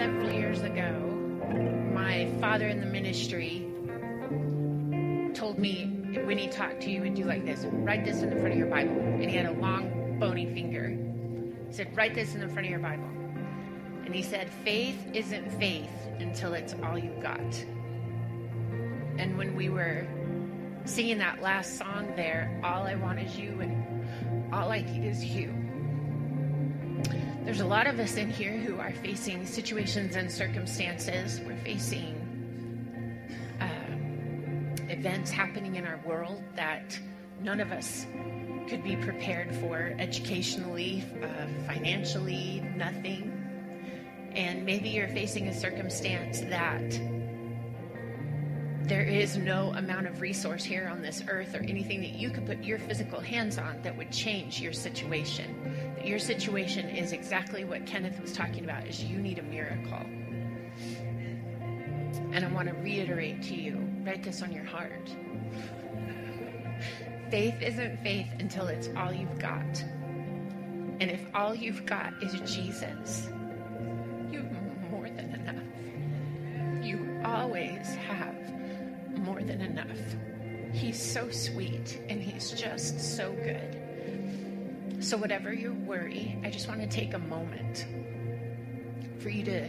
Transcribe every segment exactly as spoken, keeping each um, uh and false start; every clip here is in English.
several years ago, my father in the ministry told me when he talked to you, he would do like this. Write this in the front of your Bible. And he had a long, bony finger. He said, write this in the front of your Bible. And he said, faith isn't faith until it's all you got. And when we were singing that last song there, all I want is you and all I need is you. There's a lot of us in here who are facing situations and circumstances. We're facing uh, events happening in our world that none of us could be prepared for educationally, uh, financially, nothing. And maybe you're facing a circumstance that there is no amount of resource here on this earth or anything that you could put your physical hands on that would change your situation. Your situation is exactly what Kenneth was talking about, is you need a miracle. And I want to reiterate to you, write this on your heart. Faith isn't faith until it's all you've got. And if all you've got is Jesus, you have more than enough. You always have more than enough. He's so sweet and he's just so good. So whatever your worry, I just want to take a moment for you to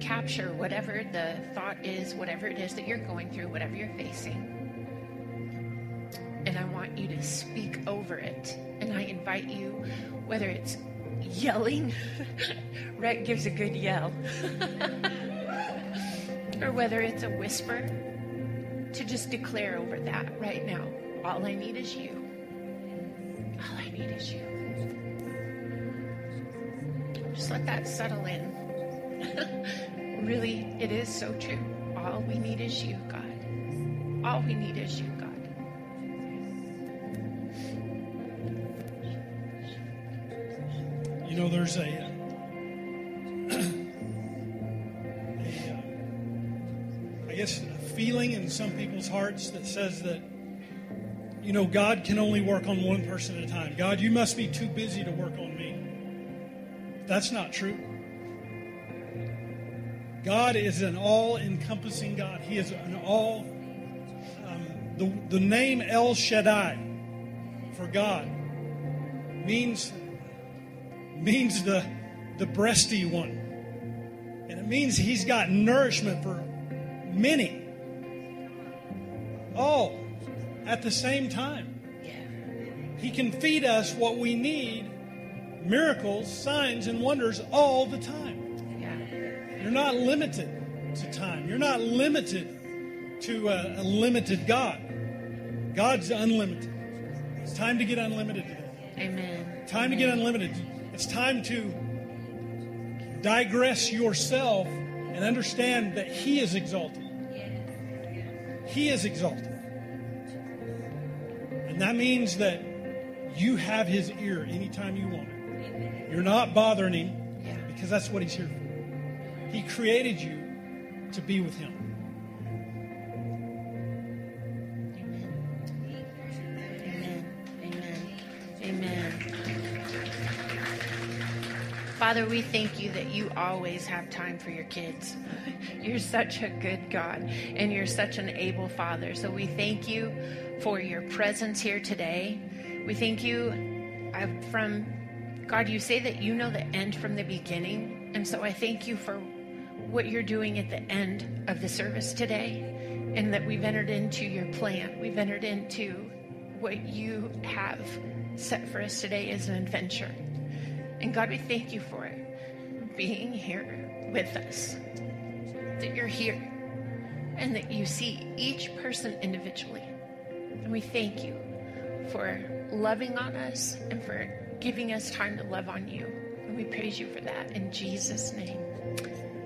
capture whatever the thought is, whatever it is that you're going through, whatever you're facing. And I want you to speak over it. And I invite you, whether it's yelling, Rhett gives a good yell, or whether it's a whisper, to just declare over that right now. All I need is you. All I need is you. Just let that settle in. Really, it is so true. All we need is you, God. All we need is you, God. You know, there's a, a I guess, a feeling in some people's hearts that says that, you know, God can only work on one person at a time. God, you must be too busy to work on me. That's not true. God is an all-encompassing God. He is an all... Um, the, the name El Shaddai for God means means the, the breasty one. And it means he's got nourishment for many. All at the same time. He can feed us what we need. Miracles, signs, and wonders all the time. Yeah. You're not limited to time. You're not limited to a, a limited God. God's unlimited. It's time to get unlimited today. Amen. Time Amen. to get unlimited. It's time to digress yourself and understand that He is exalted. Yes. Yes. He is exalted. And that means that you have His ear anytime you want it. You're not bothering Him because that's what He's here for. He created you to be with Him. Amen. Amen. Amen. Father, we thank you that you always have time for your kids. You're such a good God, and you're such an able Father. So we thank you for your presence here today. We thank you from... God, you say that you know the end from the beginning, and so I thank you for what you're doing at the end of the service today, and that we've entered into your plan. We've entered into what you have set for us today as an adventure. And God, we thank you for being here with us, that you're here, and that you see each person individually. And we thank you for loving on us and for giving us time to love on you. And we praise you for that in Jesus' name.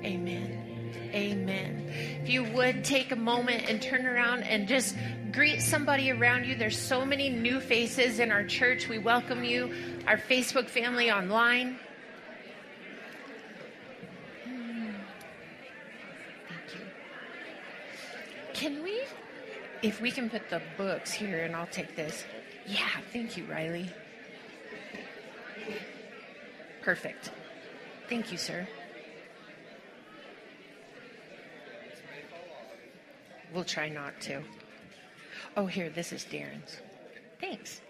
Amen. Amen. If you would take a moment and turn around and just greet somebody around you. There's so many new faces in our church. We welcome you, our Facebook family online. Thank you. Can we, if we can put the books here, and I'll take this. Yeah, thank you, Riley. Perfect. Thank you, sir. We'll try not to. Oh, here, this is Darren's. Thanks.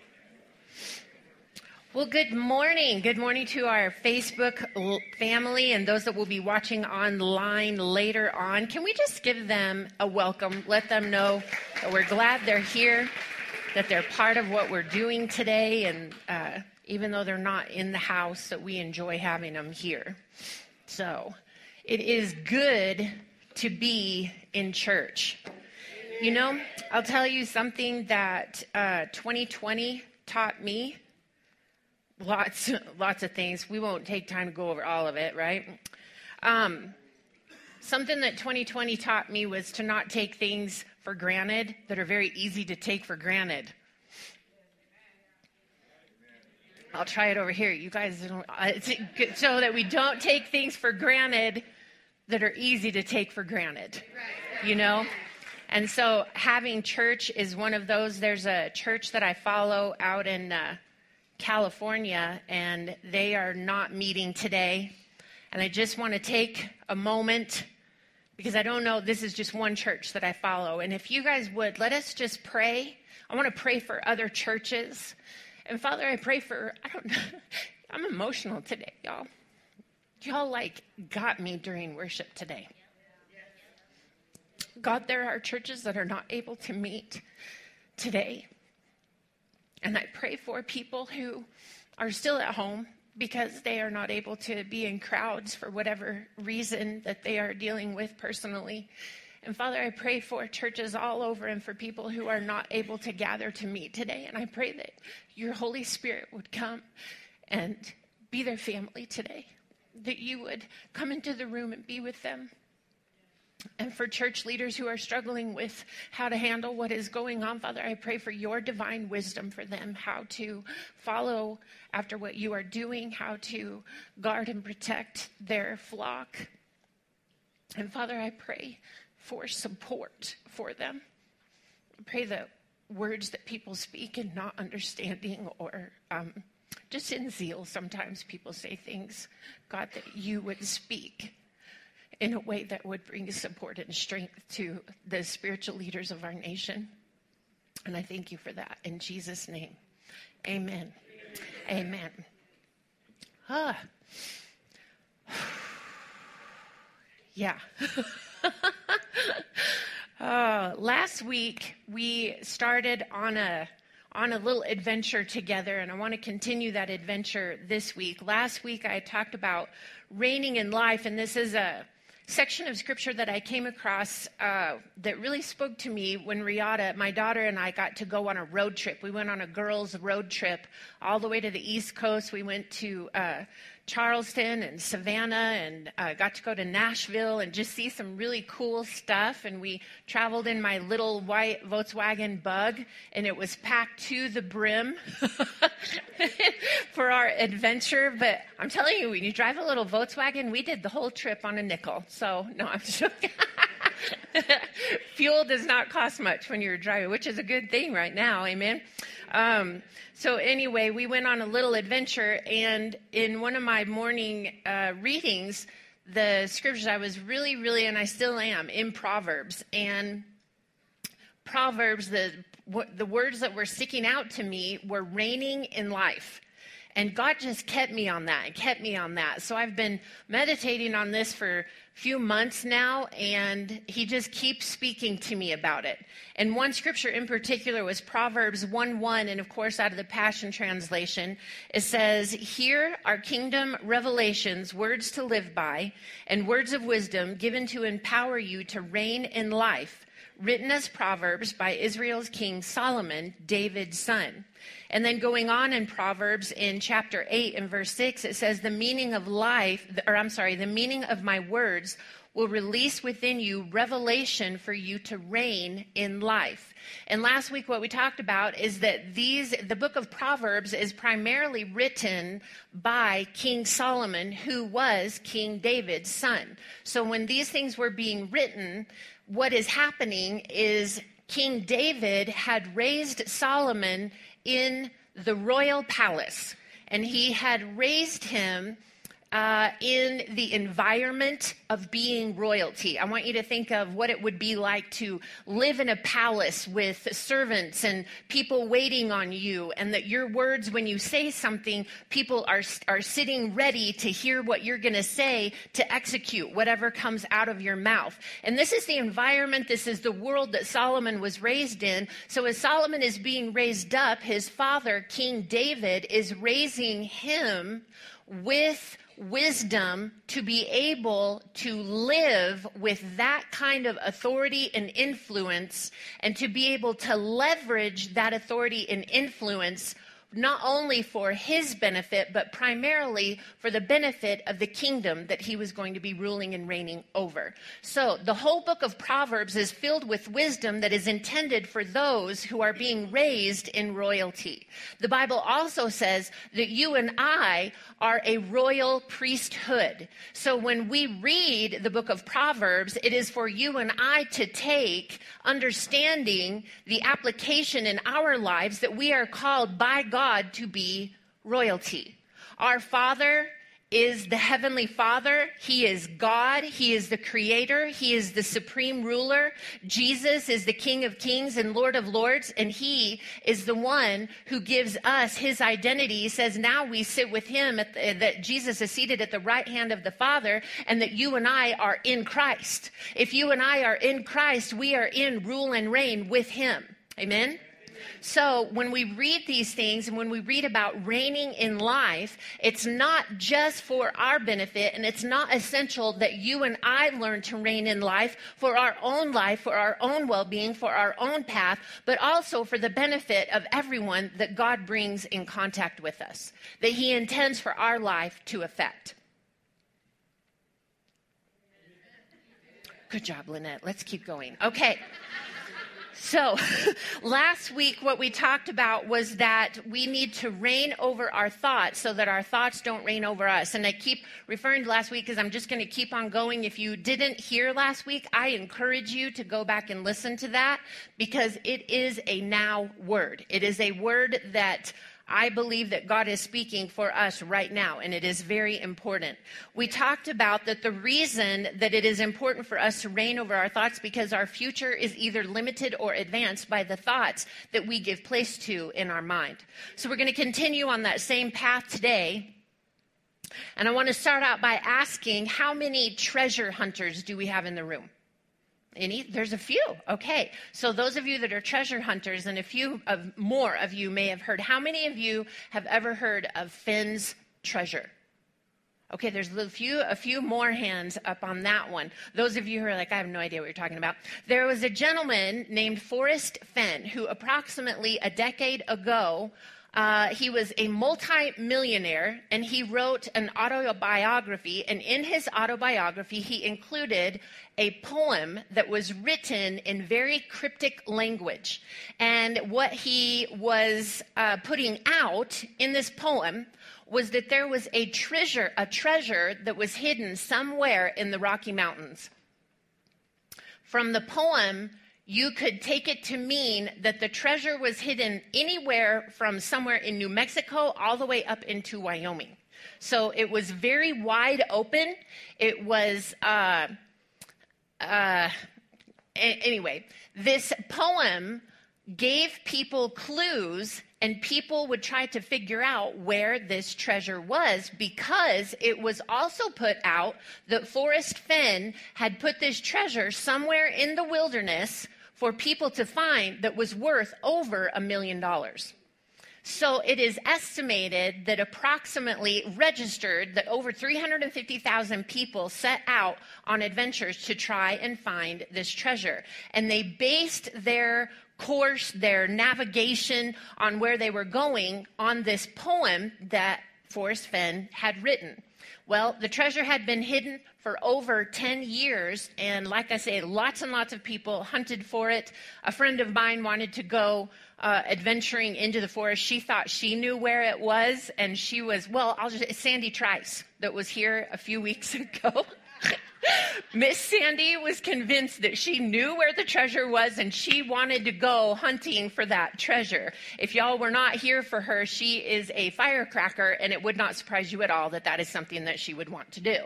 Well, good morning. Good morning to our Facebook family and those that will be watching online later on. Can we just give them a welcome? Let them know that we're glad they're here, that they're part of what we're doing today, and uh, even though they're not in the house, that we enjoy having them here. So it is good to be in church. You know, I'll tell you something that uh, twenty twenty taught me. Lots, lots of things. We won't take time to go over all of it, right? Um, something that twenty twenty taught me was to not take things for granted that are very easy to take for granted. I'll try it over here. You guys, don't, it's good, so that we don't take things for granted that are easy to take for granted, you know? And so having church is one of those. There's a church that I follow out in uh, California, and they are not meeting today. And I just want to take a moment, because I don't know, this is just one church that I follow. And if you guys would, let us just pray. I want to pray for other churches. And Father, I pray for, I don't know, I'm emotional today, y'all. Y'all like got me during worship today. God, there are churches that are not able to meet today. And I pray for people who are still at home because they are not able to be in crowds for whatever reason that they are dealing with personally. And Father, I pray for churches all over and for people who are not able to gather to meet today. And I pray that your Holy Spirit would come and be their family today, that you would come into the room and be with them. And for church leaders who are struggling with how to handle what is going on, Father, I pray for your divine wisdom for them, how to follow after what you are doing, how to guard and protect their flock. And Father, I pray for support for them. I pray that words that people speak and not understanding, or um, just in zeal, sometimes people say things, God, that you would speak in a way that would bring support and strength to the spiritual leaders of our nation. And I thank you for that. In Jesus' name, amen. Amen. Amen. Huh. Yeah. uh, last week, we started on a on a little adventure together, and I want to continue that adventure this week. Last week, I talked about reigning in life, and this is a section of scripture that I came across uh, that really spoke to me when Riyada, my daughter, and I got to go on a road trip. We went on a girls' road trip all the way to the East Coast. We went to uh, Charleston and Savannah, and uh, got to go to Nashville and just see some really cool stuff. And we traveled in my little white Volkswagen Bug, and it was packed to the brim for our adventure. But I'm telling you, when you drive a little Volkswagen, we did the whole trip on a nickel. So, no, I'm joking. Fuel does not cost much when you're driving, which is a good thing right now, amen? Um, so anyway, we went on a little adventure, and in one of my morning uh, readings, the scriptures, I was really, really, and I still am, in Proverbs. And Proverbs, the w- the words that were sticking out to me were reigning in life. And God just kept me on that and kept me on that. So I've been meditating on this for a few months now, and he just keeps speaking to me about it. And one scripture in particular was Proverbs one one, and of course out of the Passion Translation. It says, "Here are kingdom revelations, words to live by, and words of wisdom given to empower you to reign in life, written as Proverbs by Israel's king Solomon, David's son." And then going on in Proverbs in chapter eight and verse six, it says, the meaning of life, or I'm sorry, the meaning of my words will release within you revelation for you to reign in life. And last week, what we talked about is that these, the book of Proverbs is primarily written by King Solomon, who was King David's son. So when these things were being written, what is happening is King David had raised Solomon in the royal palace, and he had raised him uh, in the environment of being royalty. I want you to think of what it would be like to live in a palace with servants and people waiting on you, and that your words, when you say something, people are, are sitting ready to hear what you're going to say, to execute whatever comes out of your mouth. And this is the environment, this is the world that Solomon was raised in. So as Solomon is being raised up, his father, King David, is raising him with wisdom to be able to live with that kind of authority and influence, and to be able to leverage that authority and influence not only for his benefit, but primarily for the benefit of the kingdom that he was going to be ruling and reigning over. So the whole book of Proverbs is filled with wisdom that is intended for those who are being raised in royalty. The Bible also says that you and I are a royal priesthood. So when we read the book of Proverbs, it is for you and I to take understanding the application in our lives that we are called by God God to be royalty. Our Father is the Heavenly Father. He is God. He is the Creator. He is the Supreme Ruler. Jesus is the King of Kings and Lord of Lords, and He is the one who gives us His identity. He says now we sit with Him, at the, that Jesus is seated at the right hand of the Father, and that you and I are in Christ. If you and I are in Christ, we are in rule and reign with Him. Amen? So when we read these things and when we read about reigning in life, it's not just for our benefit, and it's not essential that you and I learn to reign in life for our own life, for our own well-being, for our own path, but also for the benefit of everyone that God brings in contact with us, that He intends for our life to affect. Good job, Lynette. Let's keep going. Okay. So last week, what we talked about was that we need to reign over our thoughts so that our thoughts don't reign over us. And I keep referring to last week because I'm just going to keep on going. If you didn't hear last week, I encourage you to go back and listen to that, because it is a now word. It is a word that I believe that God is speaking for us right now, and it is very important. We talked about that the reason that it is important for us to reign over our thoughts, because our future is either limited or advanced by the thoughts that we give place to in our mind. So we're going to continue on that same path today. And I want to start out by asking, how many treasure hunters do we have in the room? Any? There's a few. Okay. So those of you that are treasure hunters, and a few of more of you may have heard, how many of you have ever heard of Finn's Treasure? Okay, there's a few, a few more hands up on that one. Those of you who are like, I have no idea what you're talking about. There was a gentleman named Forrest Fenn who approximately a decade ago, Uh, he was a multi-millionaire, and he wrote an autobiography, and in his autobiography, he included a poem that was written in very cryptic language. And what he was uh, putting out in this poem was that there was a treasure, a treasure that was hidden somewhere in the Rocky Mountains. From the poem, you could take it to mean that the treasure was hidden anywhere from somewhere in New Mexico all the way up into Wyoming. So it was very wide open. It was, uh, uh, a- anyway, this poem gave people clues, and people would try to figure out where this treasure was, because it was also put out that Forrest Fenn had put this treasure somewhere in the wilderness for people to find, that was worth over a million dollars. So it is estimated that approximately registered that over three hundred fifty thousand people set out on adventures to try and find this treasure. And they based their course, their navigation on where they were going on this poem that Forrest Fenn had written. Well, the treasure had been hidden for over ten years, and like I say, lots and lots of people hunted for it. A friend of mine wanted to go uh, adventuring into the forest. She thought she knew where it was, and she was, well, I'll just, Sandy Trice, that was here a few weeks ago. Miss Sandy was convinced that she knew where the treasure was and she wanted to go hunting for that treasure. If y'all were not here for her, she is a firecracker, and it would not surprise you at all that that is something that she would want to do.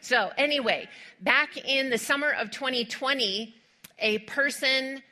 So anyway, back in the summer of twenty twenty, a person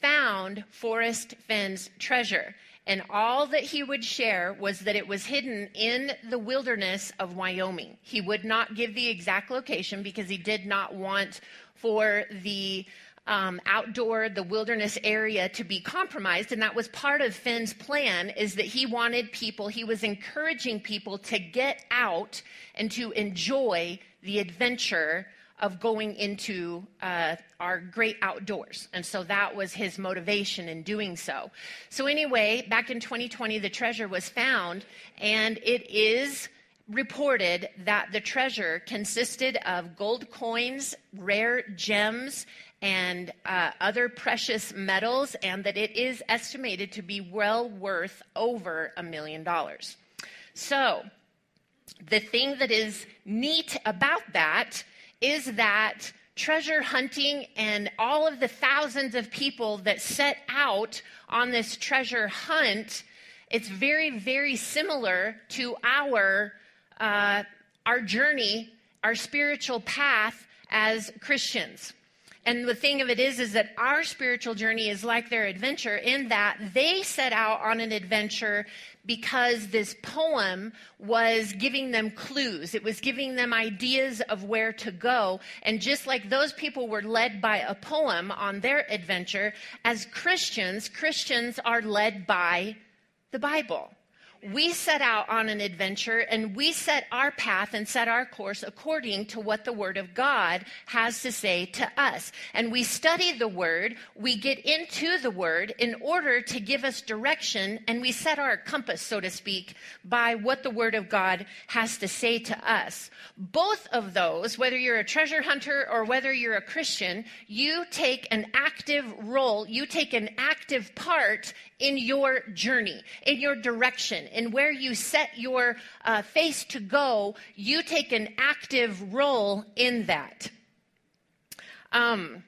found Forrest Fenn's treasure. And all that he would share was that it was hidden in the wilderness of Wyoming. He would not give the exact location because he did not want for the um, outdoor, the wilderness area to be compromised. And that was part of Fenn's plan, is that he wanted people, he was encouraging people to get out and to enjoy the adventure of going into uh, our great outdoors. And so that was his motivation in doing so. So anyway, back in twenty twenty, the treasure was found, and it is reported that the treasure consisted of gold coins, rare gems, and uh, other precious metals, and that it is estimated to be well worth over a million dollars. So the thing that is neat about that is that treasure hunting and all of the thousands of people that set out on this treasure hunt, it's very, very similar to our uh, our journey, our spiritual path as Christians. And the thing of it is, is that our spiritual journey is like their adventure, in that they set out on an adventure because this poem was giving them clues. It was giving them ideas of where to go. And just like those people were led by a poem on their adventure, as Christians, Christians are led by the Bible. We set out on an adventure, and we set our path and set our course according to what the Word of God has to say to us. And we study the Word, we get into the Word in order to give us direction, and we set our compass, so to speak, by what the Word of God has to say to us. Both of those, whether you're a treasure hunter or whether you're a Christian, you take an active role, you take an active part in your journey, in your direction. And where you set your uh, face to go, you take an active role in that. Um,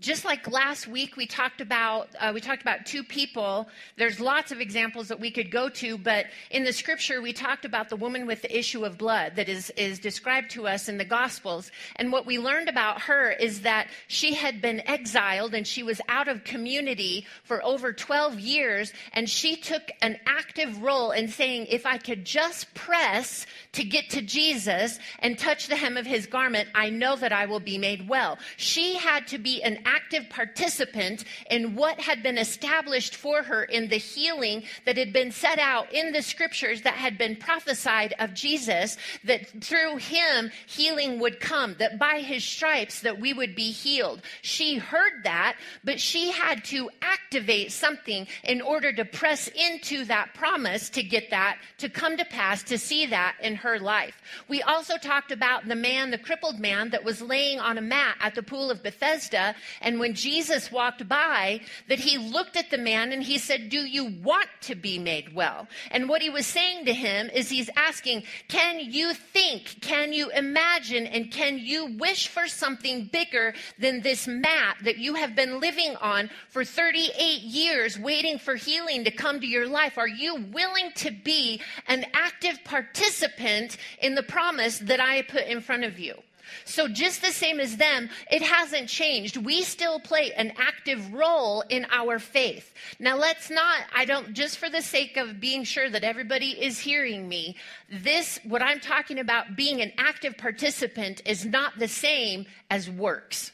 just like last week, we talked about uh, we talked about two people. There's lots of examples that we could go to, but in the scripture, we talked about the woman with the issue of blood that is is described to us in the Gospels. And what we learned about her is that she had been exiled and she was out of community for over twelve years, and she took an active role in saying, if I could just press to get to Jesus and touch the hem of his garment, I know that I will be made well. She had to be an active participant in what had been established for her in the healing that had been set out in the scriptures that had been prophesied of Jesus, that through him healing would come, that by his stripes that we would be healed. She heard that, but she had to activate something in order to press into that promise to get that to come to pass, to see that in her life. We also talked about the man, the crippled man that was laying on a mat at the pool of Bethesda. And when Jesus walked by, that he looked at the man and he said, do you want to be made well? And what he was saying to him is he's asking, can you think, can you imagine, and can you wish for something bigger than this mat that you have been living on for thirty-eight years, waiting for healing to come to your life? Are you willing to be an active participant in the promise that I put in front of you? So just the same as them, it hasn't changed. We still play an active role in our faith. Now let's not, I don't, just for the sake of being sure that everybody is hearing me, this, what I'm talking about being an active participant, is not the same as works.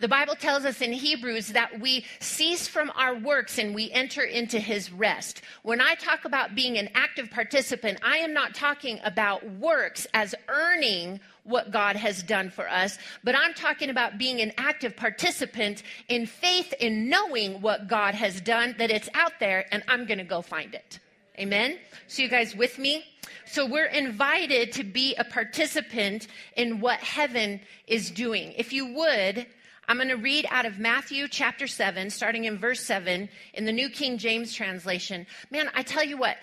The Bible tells us in Hebrews that we cease from our works and we enter into his rest. When I talk about being an active participant, I am not talking about works as earning what God has done for us, but I'm talking about being an active participant in faith, in knowing what God has done, that it's out there, and I'm going to go find it. Amen? So you guys with me? So we're invited to be a participant in what heaven is doing. If you would, I'm going to read out of Matthew chapter seven, starting in verse seven in the New King James translation. Man, I tell you what,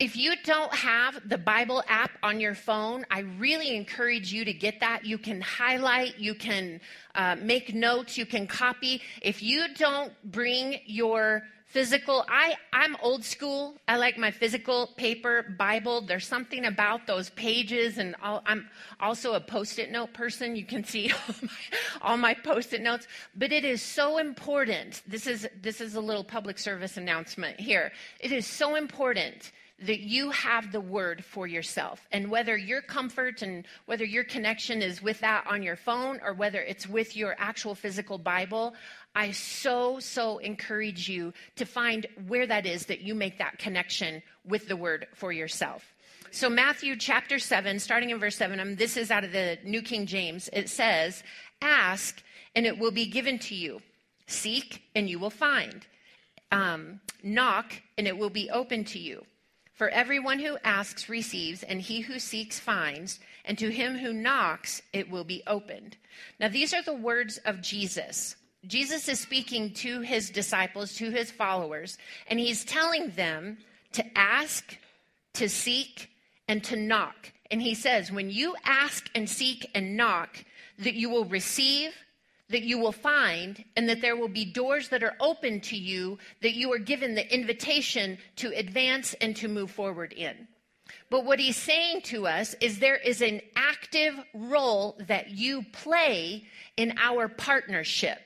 If you don't have the Bible app on your phone, I really encourage you to get that. You can highlight, you can uh, make notes, you can copy. If you don't bring your physical, I, I'm old school. I like my physical paper Bible. There's something about those pages, and all, I'm also a Post-it note person. You can see all my, all my Post-it notes. But it is so important. This is this is a little public service announcement here. It is so important that you have the word for yourself. And whether your comfort and whether your connection is with that on your phone or whether it's with your actual physical Bible, I so, so encourage you to find where that is that you make that connection with the word for yourself. So Matthew chapter seven, starting in verse seven, um, this is out of the New King James. It says, ask and it will be given to you. Seek and you will find. Um, knock and it will be open to you. For everyone who asks receives, and he who seeks finds, and to him who knocks it will be opened. Now these are the words of Jesus. Jesus is speaking to his disciples, to his followers, and he's telling them to ask, to seek, and to knock. And he says, when you ask and seek and knock, that you will receive, that you will find, and that there will be doors that are open to you, that you are given the invitation to advance and to move forward in. But what he's saying to us is there is an active role that you play in our partnership.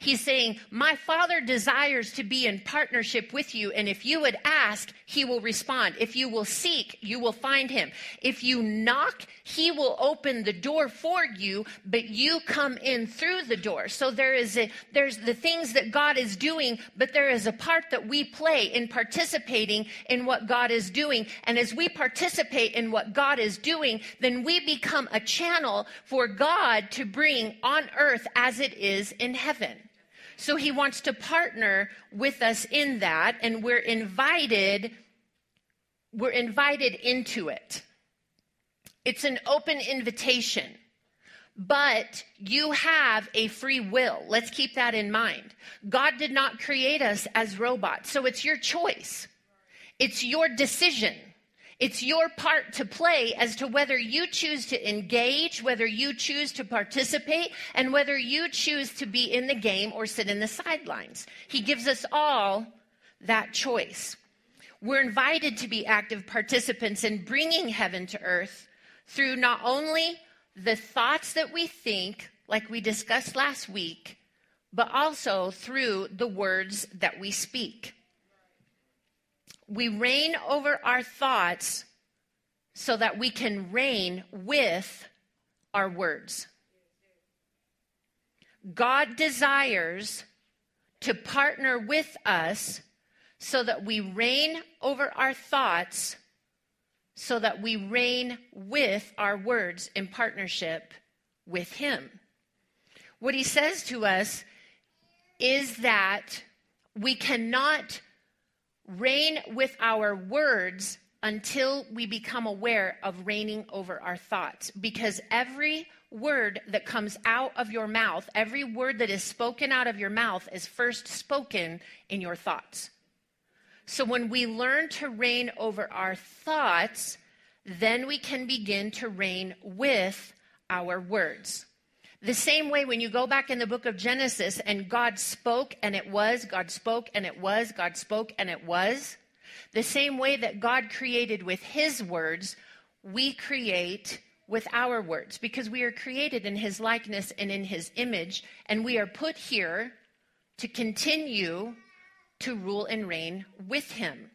He's saying, my Father desires to be in partnership with you, and if you would ask, he will respond. If you will seek, you will find him. If you knock, he will open the door for you, but you come in through the door. So there is a, there's the things that God is doing, but there is a part that we play in participating in what God is doing. And as we participate in what God is doing, then we become a channel for God to bring on earth as it is in heaven. So he wants to partner with us in that, and we're invited, we're invited into it. It's an open invitation, but you have a free will. Let's keep that in mind. God did not create us as robots, so it's your choice. It's your decision. It's your part to play as to whether you choose to engage, whether you choose to participate, and whether you choose to be in the game or sit in the sidelines. He gives us all that choice. We're invited to be active participants in bringing heaven to earth through not only the thoughts that we think, like we discussed last week, but also through the words that we speak. We reign over our thoughts so that we can reign with our words. God desires to partner with us so that we reign over our thoughts, so that we reign with our words in partnership with him. What he says to us is that we cannot reign with our words until we become aware of reigning over our thoughts, because every word that comes out of your mouth, every word that is spoken out of your mouth is first spoken in your thoughts. So when we learn to reign over our thoughts, then we can begin to reign with our words. The same way when you go back in the book of Genesis and God spoke and it was, God spoke and it was, God spoke and it was. The same way that God created with his words, we create with our words, because we are created in his likeness and in his image, and we are put here to continue to rule and reign with him.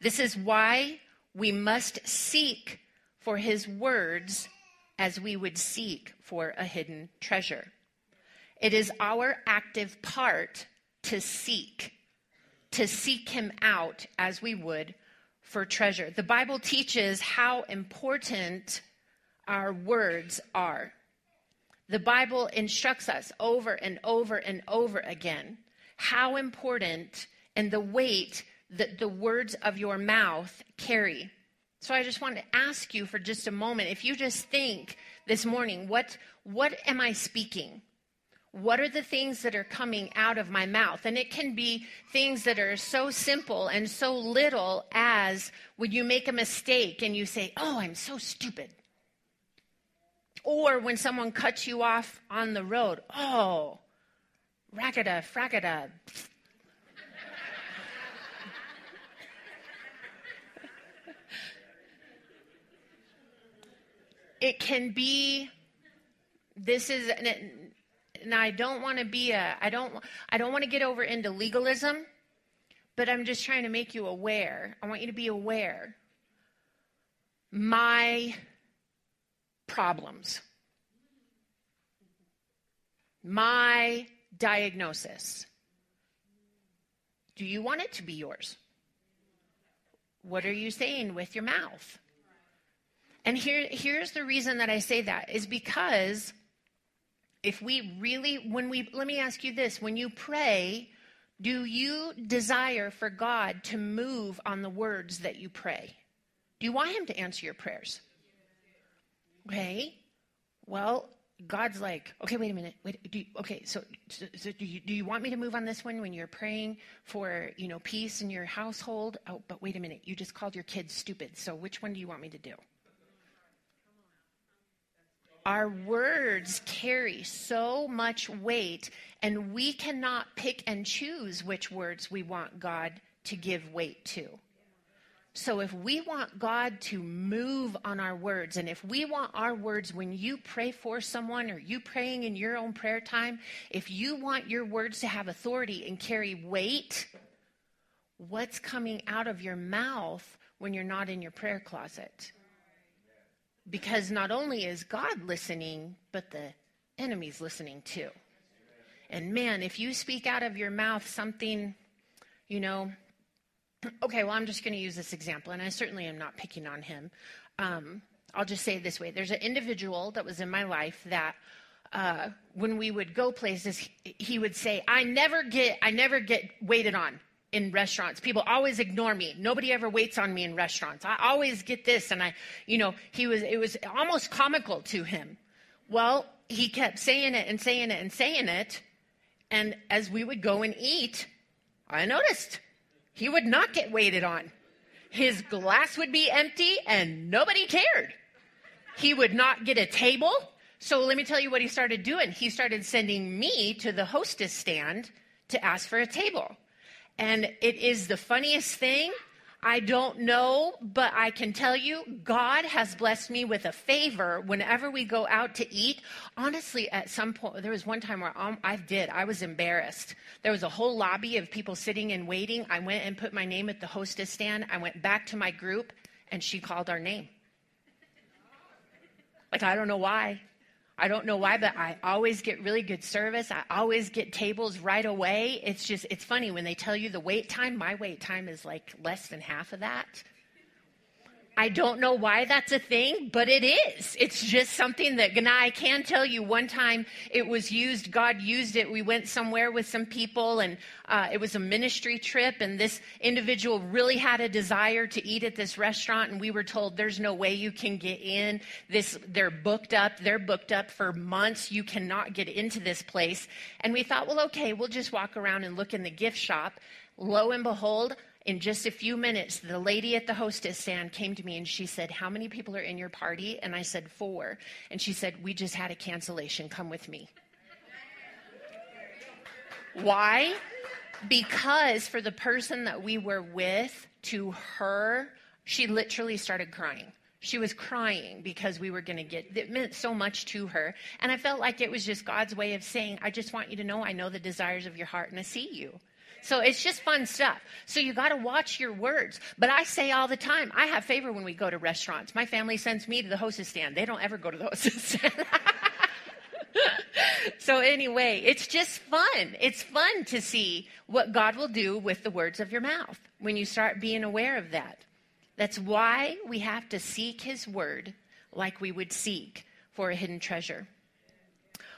This is why we must seek for his words as we would seek for a hidden treasure. It is our active part to seek, to seek him out as we would for treasure. The Bible teaches how important our words are. The Bible instructs us over and over and over again how important and the weight that the words of your mouth carry. So I just want to ask you for just a moment, if you just think this morning, what what am I speaking? What are the things that are coming out of my mouth? And it can be things that are so simple and so little as when you make a mistake and you say, oh, I'm so stupid. Or when someone cuts you off on the road, oh, rackada, frackada. It can be, this is... An, And I don't want to be a, I don't, I don't want to get over into legalism, but I'm just trying to make you aware. I want you to be aware. My problems, my diagnosis. Do you want it to be yours? What are you saying with your mouth? And here, here's the reason that I say that is because if we really, when we, let me ask you this, when you pray, do you desire for God to move on the words that you pray? Do you want him to answer your prayers? Okay. Well, God's like, okay, wait a minute. Wait, do you, okay. So, so, so do you, do you want me to move on this one when you're praying for, you know, peace in your household? Oh, but wait a minute. You just called your kids stupid. So which one do you want me to do? Our words carry so much weight, and we cannot pick and choose which words we want God to give weight to. So if we want God to move on our words, and if we want our words, when you pray for someone or you praying in your own prayer time, if you want your words to have authority and carry weight, what's coming out of your mouth when you're not in your prayer closet? Because not only is God listening, but the enemy's listening too. And man, if you speak out of your mouth something, you know, okay, well, I'm just going to use this example, and I certainly am not picking on him. Um, I'll just say it this way. There's an individual that was in my life that uh, when we would go places, he would say, I never get, I never get waited on. In restaurants, people always ignore me. Nobody ever waits on me in restaurants. I always get this, and I, you know, he was. It was almost comical to him. Well, he kept saying it and saying it and saying it, and as we would go and eat, I noticed he would not get waited on. His glass would be empty, and nobody cared. He would not get a table. So let me tell you what he started doing. He started sending me to the hostess stand to ask for a table. And it is the funniest thing. I don't know, but I can tell you, God has blessed me with a favor whenever we go out to eat. Honestly, at some point, there was one time where I did. I was embarrassed. There was a whole lobby of people sitting and waiting. I went and put my name at the hostess stand. I went back to my group, and she called our name. Like, I don't know why. I don't know why, but I always get really good service. I always get tables right away. It's just, it's funny when they tell you the wait time, my wait time is like less than half of that. I don't know why that's a thing, but it is. It's just something that, and I can tell you one time it was used, God used it. We went somewhere with some people, and uh, it was a ministry trip, and this individual really had a desire to eat at this restaurant, and we were told there's no way you can get in. This, they're booked up. They're booked up for months. You cannot get into this place. And we thought, well, okay, we'll just walk around and look in the gift shop. Lo and behold, in just a few minutes, the lady at the hostess stand came to me and she said, how many people are in your party? And I said, four. And she said, we just had a cancellation. Come with me. Why? Because for the person that we were with, to her, she literally started crying. She was crying because we were going to get, it meant so much to her. And I felt like it was just God's way of saying, I just want you to know, I know the desires of your heart and I see you. So it's just fun stuff. So you got to watch your words. But I say all the time, I have favor when we go to restaurants. My family sends me to the hostess stand. They don't ever go to the hostess stand. So anyway, it's just fun. It's fun to see what God will do with the words of your mouth when you start being aware of that. That's why we have to seek his word like we would seek for a hidden treasure.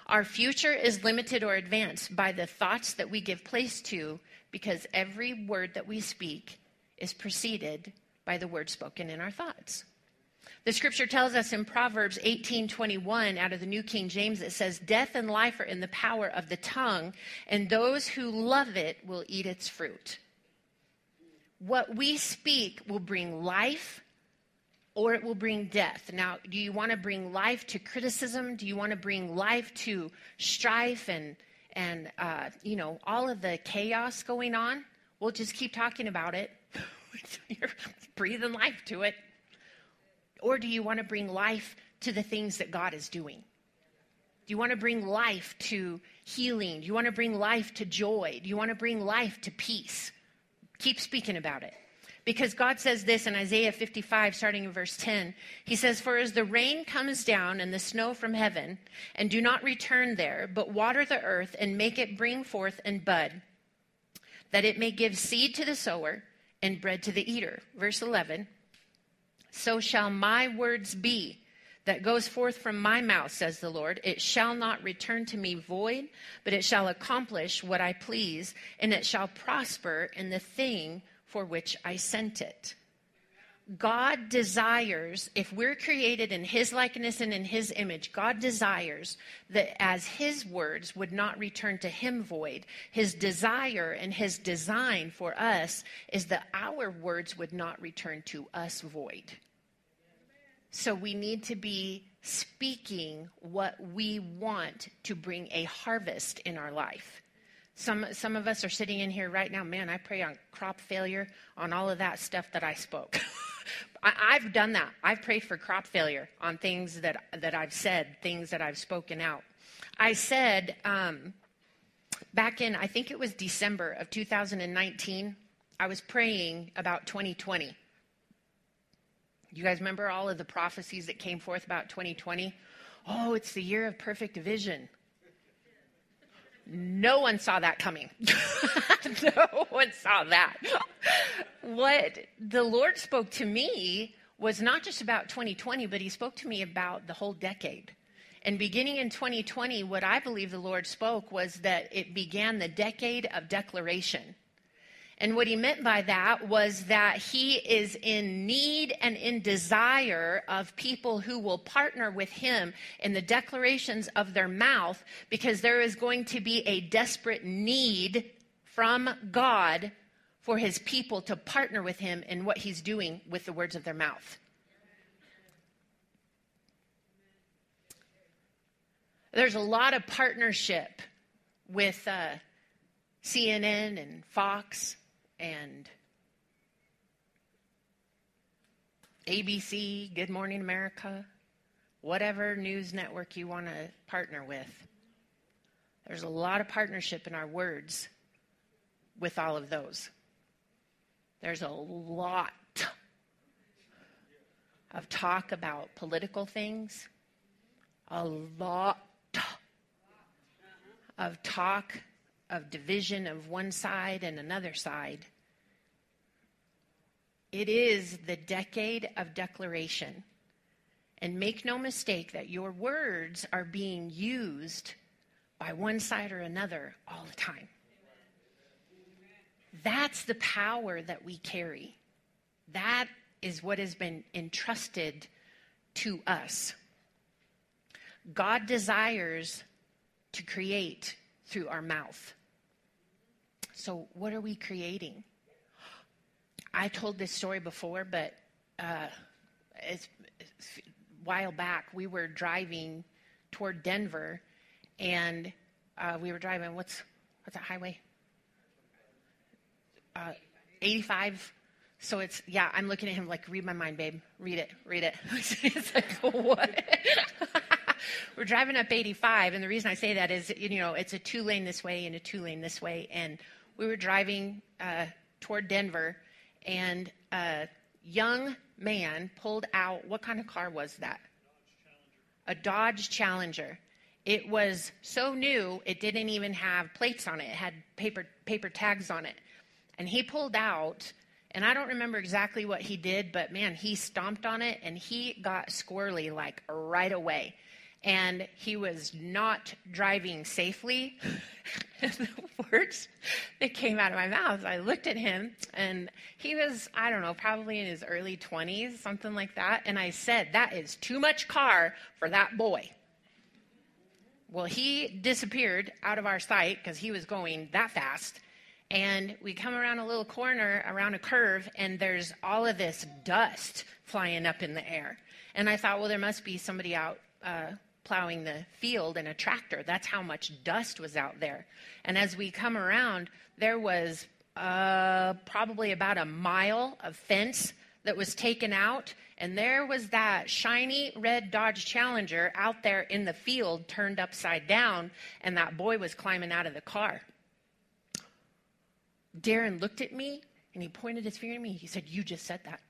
Our future is limited or advanced by the thoughts that we give place to, because every word that we speak is preceded by the word spoken in our thoughts. The scripture tells us in Proverbs eighteen twenty-one, out of the New King James, it says, "Death and life are in the power of the tongue, and those who love it will eat its fruit." What we speak will bring life, or it will bring death. Now, do you want to bring life to criticism? Do you want to bring life to strife and, and uh, you know, all of the chaos going on? We'll just keep talking about it. You're breathing life to it. Or do you want to bring life to the things that God is doing? Do you want to bring life to healing? Do you want to bring life to joy? Do you want to bring life to peace? Keep speaking about it. Because God says this in Isaiah fifty-five, starting in verse ten. He says, "For as the rain comes down and the snow from heaven, and do not return there, but water the earth and make it bring forth and bud, that it may give seed to the sower and bread to the eater." Verse eleven, "So shall my words be that goes forth from my mouth, says the Lord. It shall not return to me void, but it shall accomplish what I please, and it shall prosper in the thing for which I sent it." God desires, if we're created in his likeness and in his image, God desires that as his words would not return to him void, his desire and his design for us is that our words would not return to us void. So we need to be speaking what we want to bring a harvest in our life. Some some of us are sitting in here right now, man, I pray on crop failure, on all of that stuff that I spoke. I, I've done that. I've prayed for crop failure on things that, that I've said, things that I've spoken out. I said um, back in, I think it was December of two thousand nineteen, I was praying about twenty twenty. You guys remember all of the prophecies that came forth about twenty twenty? Oh, it's the year of perfect vision. No one saw that coming. No one saw that. What the Lord spoke to me was not just about twenty twenty, but he spoke to me about the whole decade. And beginning in twenty twenty, what I believe the Lord spoke was that it began the decade of declaration. And what he meant by that was that he is in need and in desire of people who will partner with him in the declarations of their mouth, because there is going to be a desperate need from God for his people to partner with him in what he's doing with the words of their mouth. There's a lot of partnership with uh, C N N and Fox and A B C, Good Morning America, whatever news network you want to partner with. There's a lot of partnership in our words with all of those. There's a lot of talk about political things, a lot of talk of division of one side and another side. It is the decade of declaration. And make no mistake that your words are being used by one side or another all the time. That's the power that we carry. That is what has been entrusted to us. God desires to create through our mouth. So what are we creating? I told this story before, but uh, it's, it's a while back, we were driving toward Denver, and uh, we were driving, what's what's that highway? Uh, eighty-five. So it's, yeah, I'm looking at him like, read my mind, babe. Read it, read it. It's like, what? We're driving up eighty-five, and the reason I say that is, you know, it's a two-lane this way and a two-lane this way, and we were driving uh, toward Denver, and a young man pulled out, what kind of car was that? A Dodge Challenger. It was so new, it didn't even have plates on it. It had paper paper tags on it. And he pulled out, and I don't remember exactly what he did, but, man, he stomped on it, and he got squirrely, like, right away. And he was not driving safely. the words that came out of my mouth. I looked at him, and he was, I don't know, probably in his early twenties, something like that. And I said, that is too much car for that boy. Well, he disappeared out of our sight because he was going that fast. And we come around a little corner, around a curve, and there's all of this dust flying up in the air. And I thought, well, there must be somebody out uh, plowing the field in a tractor. That's how much dust was out there. And as we come around, there was uh, probably about a mile of fence that was taken out. And there was that shiny red Dodge Challenger out there in the field, turned upside down. And that boy was climbing out of the car. Darren looked at me, and he pointed his finger at me. He said, you just said that.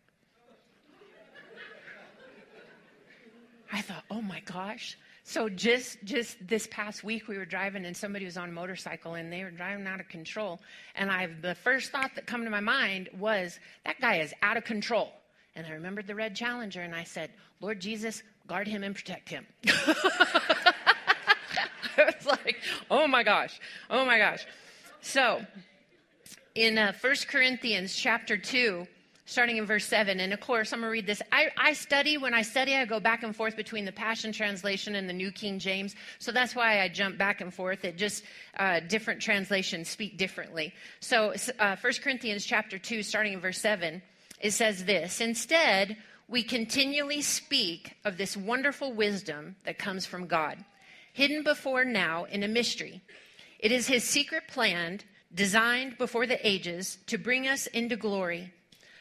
I thought, oh, my gosh. So just just this past week, we were driving, and somebody was on a motorcycle, and they were driving out of control. And I, the first thought that came to my mind was, that guy is out of control. And I remembered the red Challenger, and I said, Lord Jesus, guard him and protect him. I was like, oh, my gosh. Oh, my gosh. So in uh, First Corinthians chapter two, starting in verse seven, and of course, I'm going to read this. I, I study, when I study, I go back and forth between the Passion Translation and the New King James, so that's why I jump back and forth. It just, uh, different translations speak differently. So uh, First Corinthians chapter two, starting in verse seven, it says this, instead, we continually speak of this wonderful wisdom that comes from God, hidden before now in a mystery. It is his secret plan, designed before the ages to bring us into glory.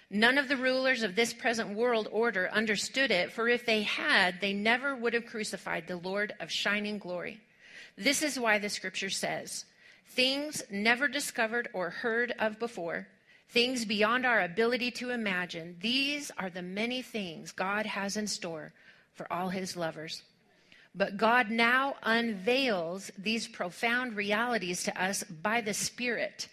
None of the rulers of this present world order understood it, for if they had, they never would have crucified the Lord of shining glory. This is why the scripture says, things never discovered or heard of before, things beyond our ability to imagine, these are the many things God has in store for all his lovers. But God now unveils these profound realities to us by the Spirit.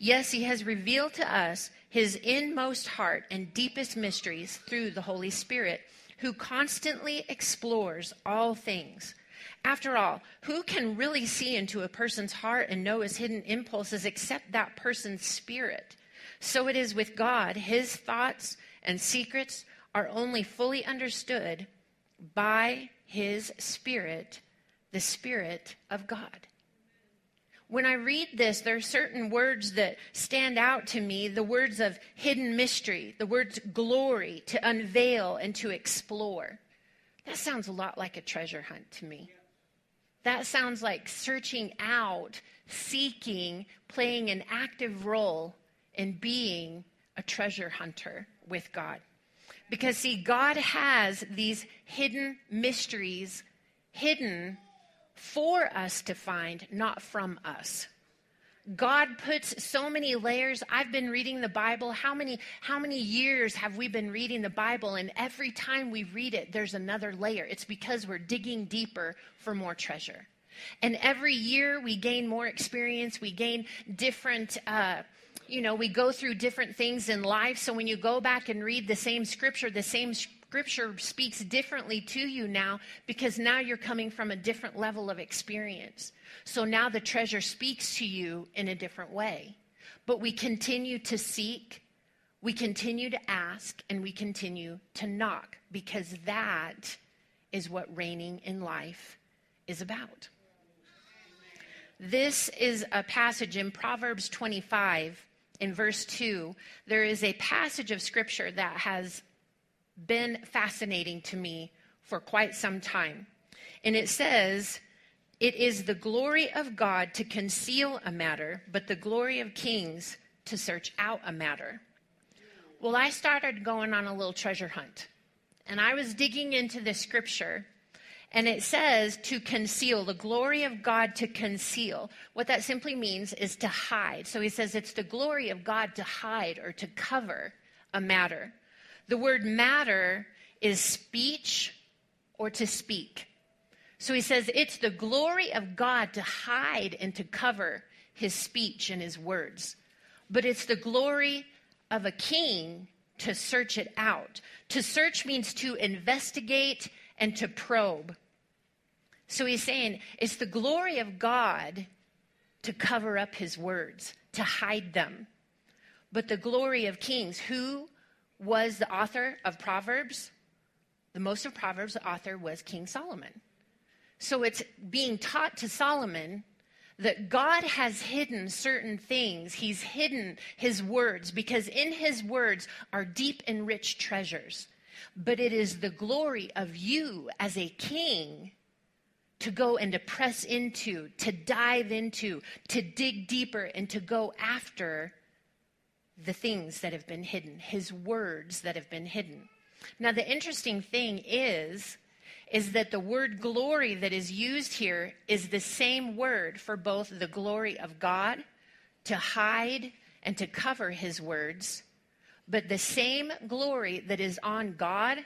Yes, he has revealed to us his inmost heart and deepest mysteries through the Holy Spirit, who constantly explores all things. After all, who can really see into a person's heart and know his hidden impulses except that person's spirit? So it is with God. His thoughts and secrets are only fully understood by his Spirit, the Spirit of God. When I read this, there are certain words that stand out to me, the words of hidden mystery, the words glory, to unveil and to explore. That sounds a lot like a treasure hunt to me. That sounds like searching out, seeking, playing an active role in being a treasure hunter with God. Because, see, God has these hidden mysteries hidden for us to find, not from us. God puts so many layers. I've been reading the Bible. How many, how many years have we been reading the Bible? And every time we read it, there's another layer. It's because we're digging deeper for more treasure. And every year we gain more experience. We gain different uh You know, we go through different things in life. So when you go back and read the same scripture, the same scripture speaks differently to you now, because now you're coming from a different level of experience. So now the treasure speaks to you in a different way. But we continue to seek, we continue to ask, and we continue to knock, because that is what reigning in life is about. This is a passage in Proverbs twenty-five. In verse two, there is a passage of scripture that has been fascinating to me for quite some time. And it says, it is the glory of God to conceal a matter, but the glory of kings to search out a matter. Well, I started going on a little treasure hunt, and I was digging into this scripture. And it says to conceal, the glory of God to conceal. What that simply means is to hide. So he says it's the glory of God to hide or to cover a matter. The word matter is speech or to speak. So he says it's the glory of God to hide and to cover his speech and his words. But it's the glory of a king to search it out. To search means to investigate and to probe. So he's saying it's the glory of God to cover up his words, to hide them. But the glory of kings, who was the author of Proverbs? The most of Proverbs, the author was King Solomon. So it's being taught to Solomon that God has hidden certain things. He's hidden his words, because in his words are deep and rich treasures. But it is the glory of you as a king to go and to press into, to dive into, to dig deeper, and to go after the things that have been hidden, his words that have been hidden. Now, the interesting thing is, is that the word glory that is used here is the same word for both the glory of God, to hide and to cover his words. But the same glory that is on God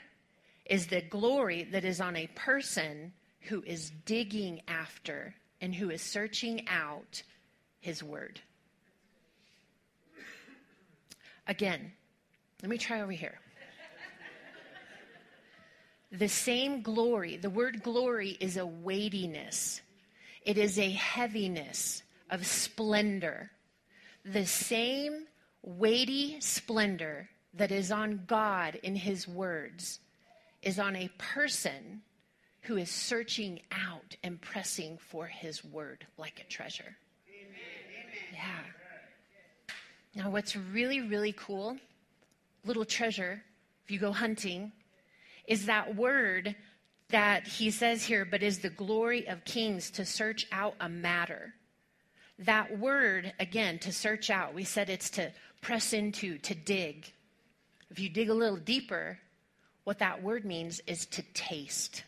is the glory that is on a person who is digging after and who is searching out his word. Again, let me try over here. The same glory, the word glory is a weightiness. It is a heaviness of splendor. The same weighty splendor that is on God in his words is on a person who is searching out and pressing for his word like a treasure. Amen. Yeah. Now, what's really, really cool, little treasure, if you go hunting, is that word that he says here, but is the glory of kings to search out a matter. That word, again, to search out, we said it's to press into, to dig. If you dig a little deeper, what that word means is to taste.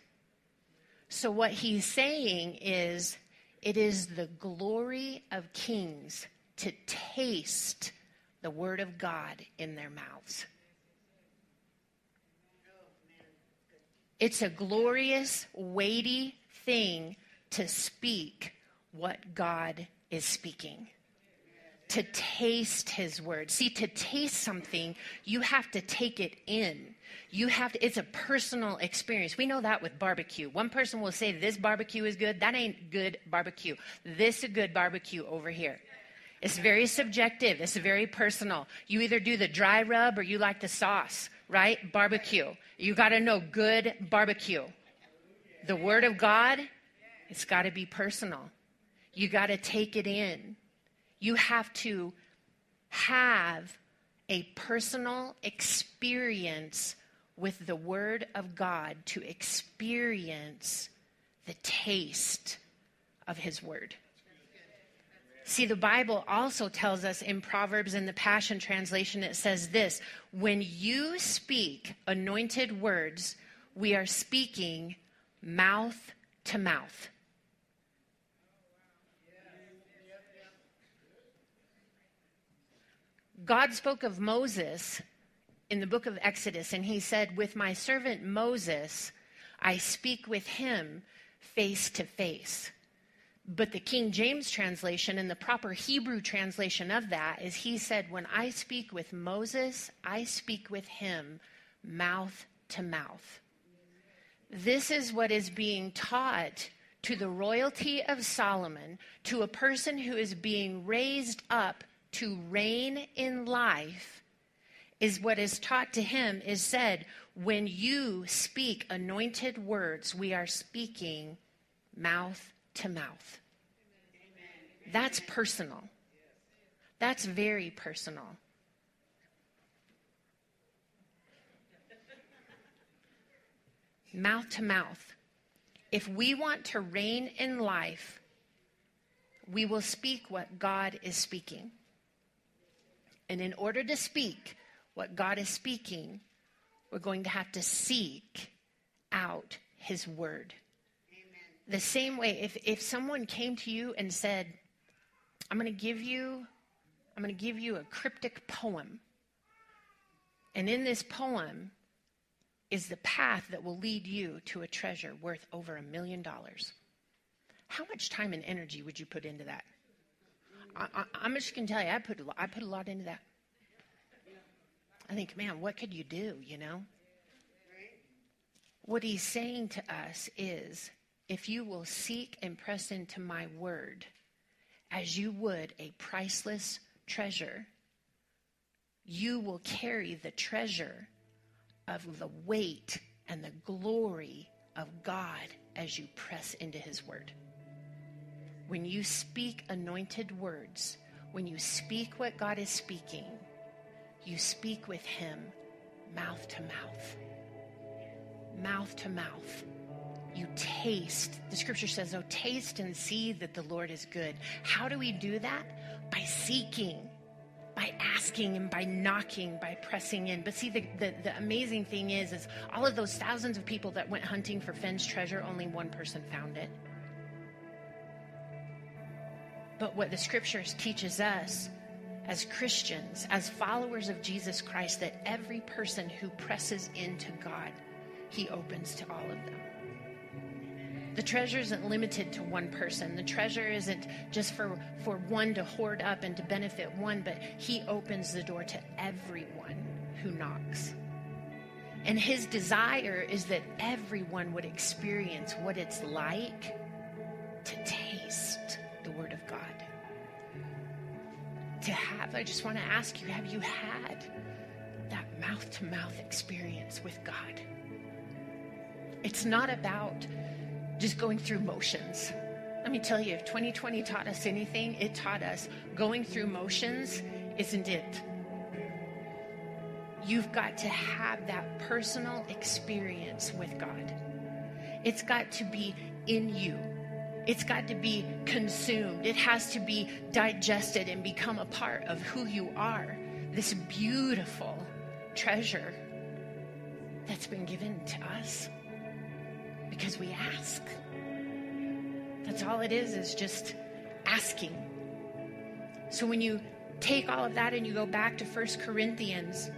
So what he's saying is, it is the glory of kings to taste the word of God in their mouths. It's a glorious, weighty thing to speak what God is speaking, to taste his word. See, to taste something, you have to take it in. You have to, it's a personal experience. We know that with barbecue. One person will say, this barbecue is good. That ain't good barbecue. This is a good barbecue over here. It's very subjective. It's very personal. You either do the dry rub or you like the sauce, right? Barbecue. You got to know good barbecue. The word of God, it's got to be personal. You got to take it in. You have to have a personal experience with the word of God to experience the taste of his word. See, the Bible also tells us in Proverbs, in the Passion Translation, it says this: when you speak anointed words, we are speaking mouth to mouth. God spoke of Moses in the book of Exodus, and he said, with my servant Moses, I speak with him face to face. But the King James translation and the proper Hebrew translation of that is, he said, when I speak with Moses, I speak with him mouth to mouth. This is what is being taught to the royalty of Solomon, to a person who is being raised up to reign in life, is what is taught to him is said, when you speak anointed words, we are speaking mouth to mouth. To mouth. Amen. That's personal. That's very personal. Mouth to mouth. If we want to reign in life, we will speak what God is speaking. And in order to speak what God is speaking, we're going to have to seek out his word. The same way, if, if someone came to you and said, I'm going to give you, I'm going to give you a cryptic poem. And in this poem is the path that will lead you to a treasure worth over a million dollars. How much time and energy would you put into that? I, I, I'm just going to tell you, I put, a lot, I put a lot into that. I think, man, what could you do, you know? What he's saying to us is, if you will seek and press into my word as you would a priceless treasure, you will carry the treasure of the weight and the glory of God as you press into his word. When you speak anointed words, when you speak what God is speaking, you speak with him mouth to mouth. Mouth to mouth. You taste. The scripture says, oh, taste and see that the Lord is good. How do we do that? By seeking, by asking, and by knocking, by pressing in. But see, the, the, the amazing thing is, is all of those thousands of people that went hunting for Fenn's treasure, only one person found it. But what the scriptures teaches us as Christians, as followers of Jesus Christ, that every person who presses into God, he opens to all of them. The treasure isn't limited to one person. The treasure isn't just for, for one to hoard up and to benefit one, but he opens the door to everyone who knocks. And his desire is that everyone would experience what it's like to taste the word of God. To have, I just want to ask you, have you had that mouth-to-mouth experience with God? It's not about just going through motions. Let me tell you, if twenty twenty taught us anything, it taught us going through motions isn't it. You've got to have that personal experience with God. It's got to be in you. It's got to be consumed. It has to be digested and become a part of who you are. This beautiful treasure that's been given to us. Because we ask. That's all it is, is just asking. So when you take all of that and you go back to First Corinthians,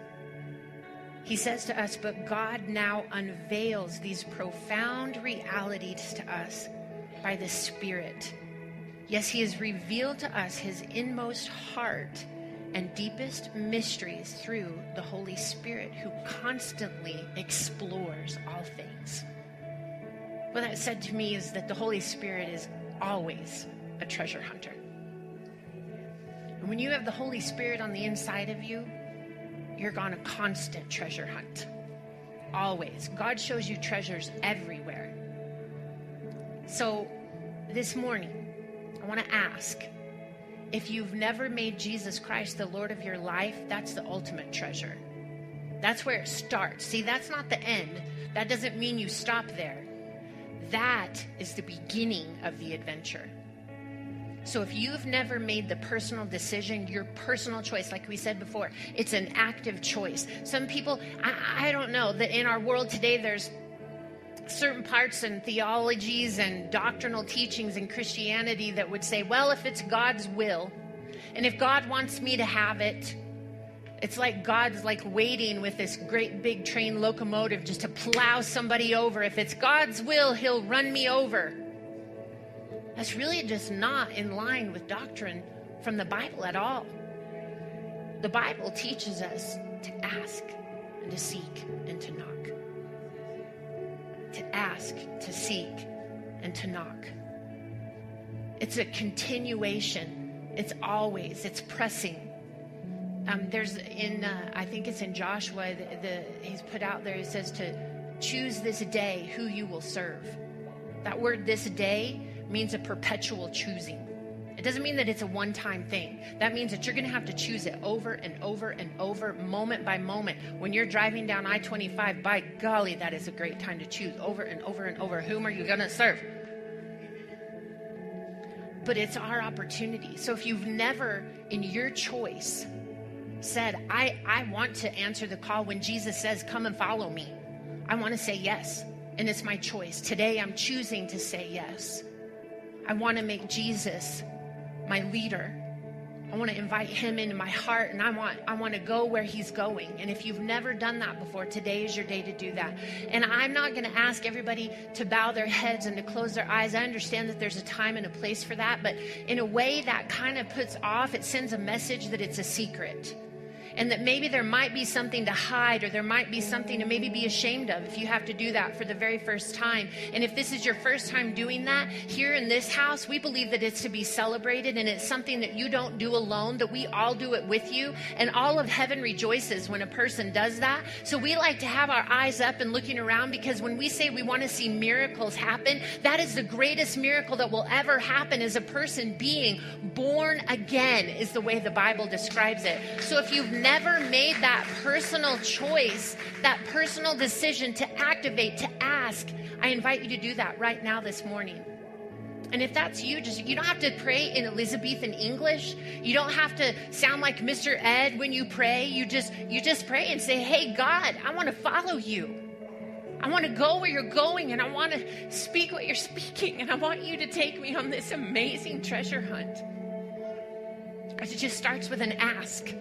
he says to us, but God now unveils these profound realities to us by the Spirit. Yes, he has revealed to us his inmost heart and deepest mysteries through the Holy Spirit, who constantly explores all things. What that said to me is that the Holy Spirit is always a treasure hunter. And when you have the Holy Spirit on the inside of you, you're on a constant treasure hunt. Always. God shows you treasures everywhere. So this morning, I want to ask, if you've never made Jesus Christ the Lord of your life, that's the ultimate treasure. That's where it starts. See, that's not the end. That doesn't mean you stop there. That is the beginning of the adventure. So if you've never made the personal decision, your personal choice, like we said before, it's an active choice. Some people, I, I don't know, that in our world today, there's certain parts and theologies and doctrinal teachings in Christianity that would say, well, if it's God's will, and if God wants me to have it, it's like God's like waiting with this great big train locomotive just to plow somebody over. If it's God's will, he'll run me over. That's really just not in line with doctrine from the Bible at all. The Bible teaches us to ask and to seek and to knock. To ask, to seek, and to knock. It's a continuation. It's always, it's pressing. Um, there's in, uh, I think it's in Joshua, the, the, he's put out there, it says to choose this day who you will serve. That word this day means a perpetual choosing. It doesn't mean that it's a one-time thing. That means that you're going to have to choose it over and over and over, moment by moment. When you're driving down I twenty-five, by golly, that is a great time to choose over and over and over. Whom are you going to serve? But it's our opportunity. So if you've never, in your choice, said, I, I want to answer the call when Jesus says, come and follow me. I want to say yes, and it's my choice. Today I'm choosing to say yes. I want to make Jesus my leader. I want to invite him into my heart, and I want I want to go where he's going. And if you've never done that before, today is your day to do that. And I'm not going to ask everybody to bow their heads and to close their eyes. I understand that there's a time and a place for that, but in a way that kind of puts off, it sends a message that it's a secret. and that maybe there might be something to hide, or there might be something to maybe be ashamed of if you have to do that for the very first time. And if this is your first time doing that, here in this house, we believe that it's to be celebrated, and it's something that you don't do alone, that we all do it with you. And all of heaven rejoices when a person does that. So we like to have our eyes up and looking around, because when we say we want to see miracles happen, that is the greatest miracle that will ever happen, is a person being born again, is the way the Bible describes it. So if you've never made that personal choice, that personal decision to activate, to ask, I invite you to do that right now this morning. And if that's you, just you don't have to pray in Elizabethan English. You don't have to sound like Mister Ed when you pray. You just you just pray and say, hey, God, I want to follow you. I want to go where you're going, and I want to speak what you're speaking, and I want you to take me on this amazing treasure hunt. It just starts with an ask.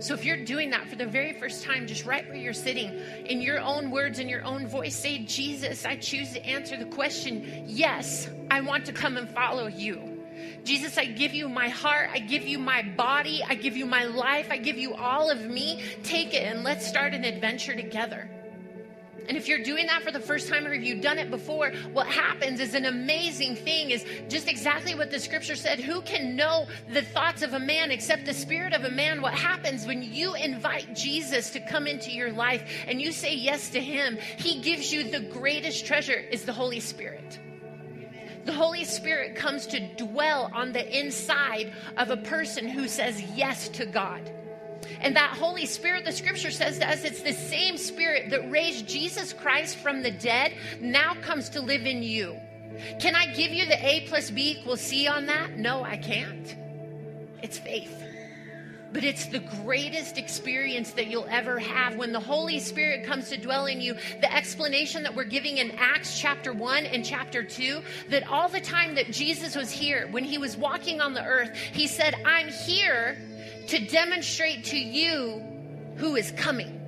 So if you're doing that for the very first time, just right where you're sitting, in your own words, in your own voice, say, Jesus, I choose to answer the question, yes, I want to come and follow you. Jesus, I give you my heart, I give you my body, I give you my life, I give you all of me. Take it and let's start an adventure together. And if you're doing that for the first time, or if you've done it before, what happens is an amazing thing, is just exactly what the scripture said. Who can know the thoughts of a man except the spirit of a man? What happens when you invite Jesus to come into your life and you say yes to him, he gives you the greatest treasure, is the Holy Spirit. The Holy Spirit comes to dwell on the inside of a person who says yes to God. And that Holy Spirit, the scripture says to us, it's the same spirit that raised Jesus Christ from the dead now comes to live in you. Can I give you the A plus B equals C on that? No, I can't. It's faith. But it's the greatest experience that you'll ever have. When the Holy Spirit comes to dwell in you, the explanation that we're giving in Acts chapter one and chapter two, that all the time that Jesus was here, when he was walking on the earth, he said, I'm here to demonstrate to you who is coming.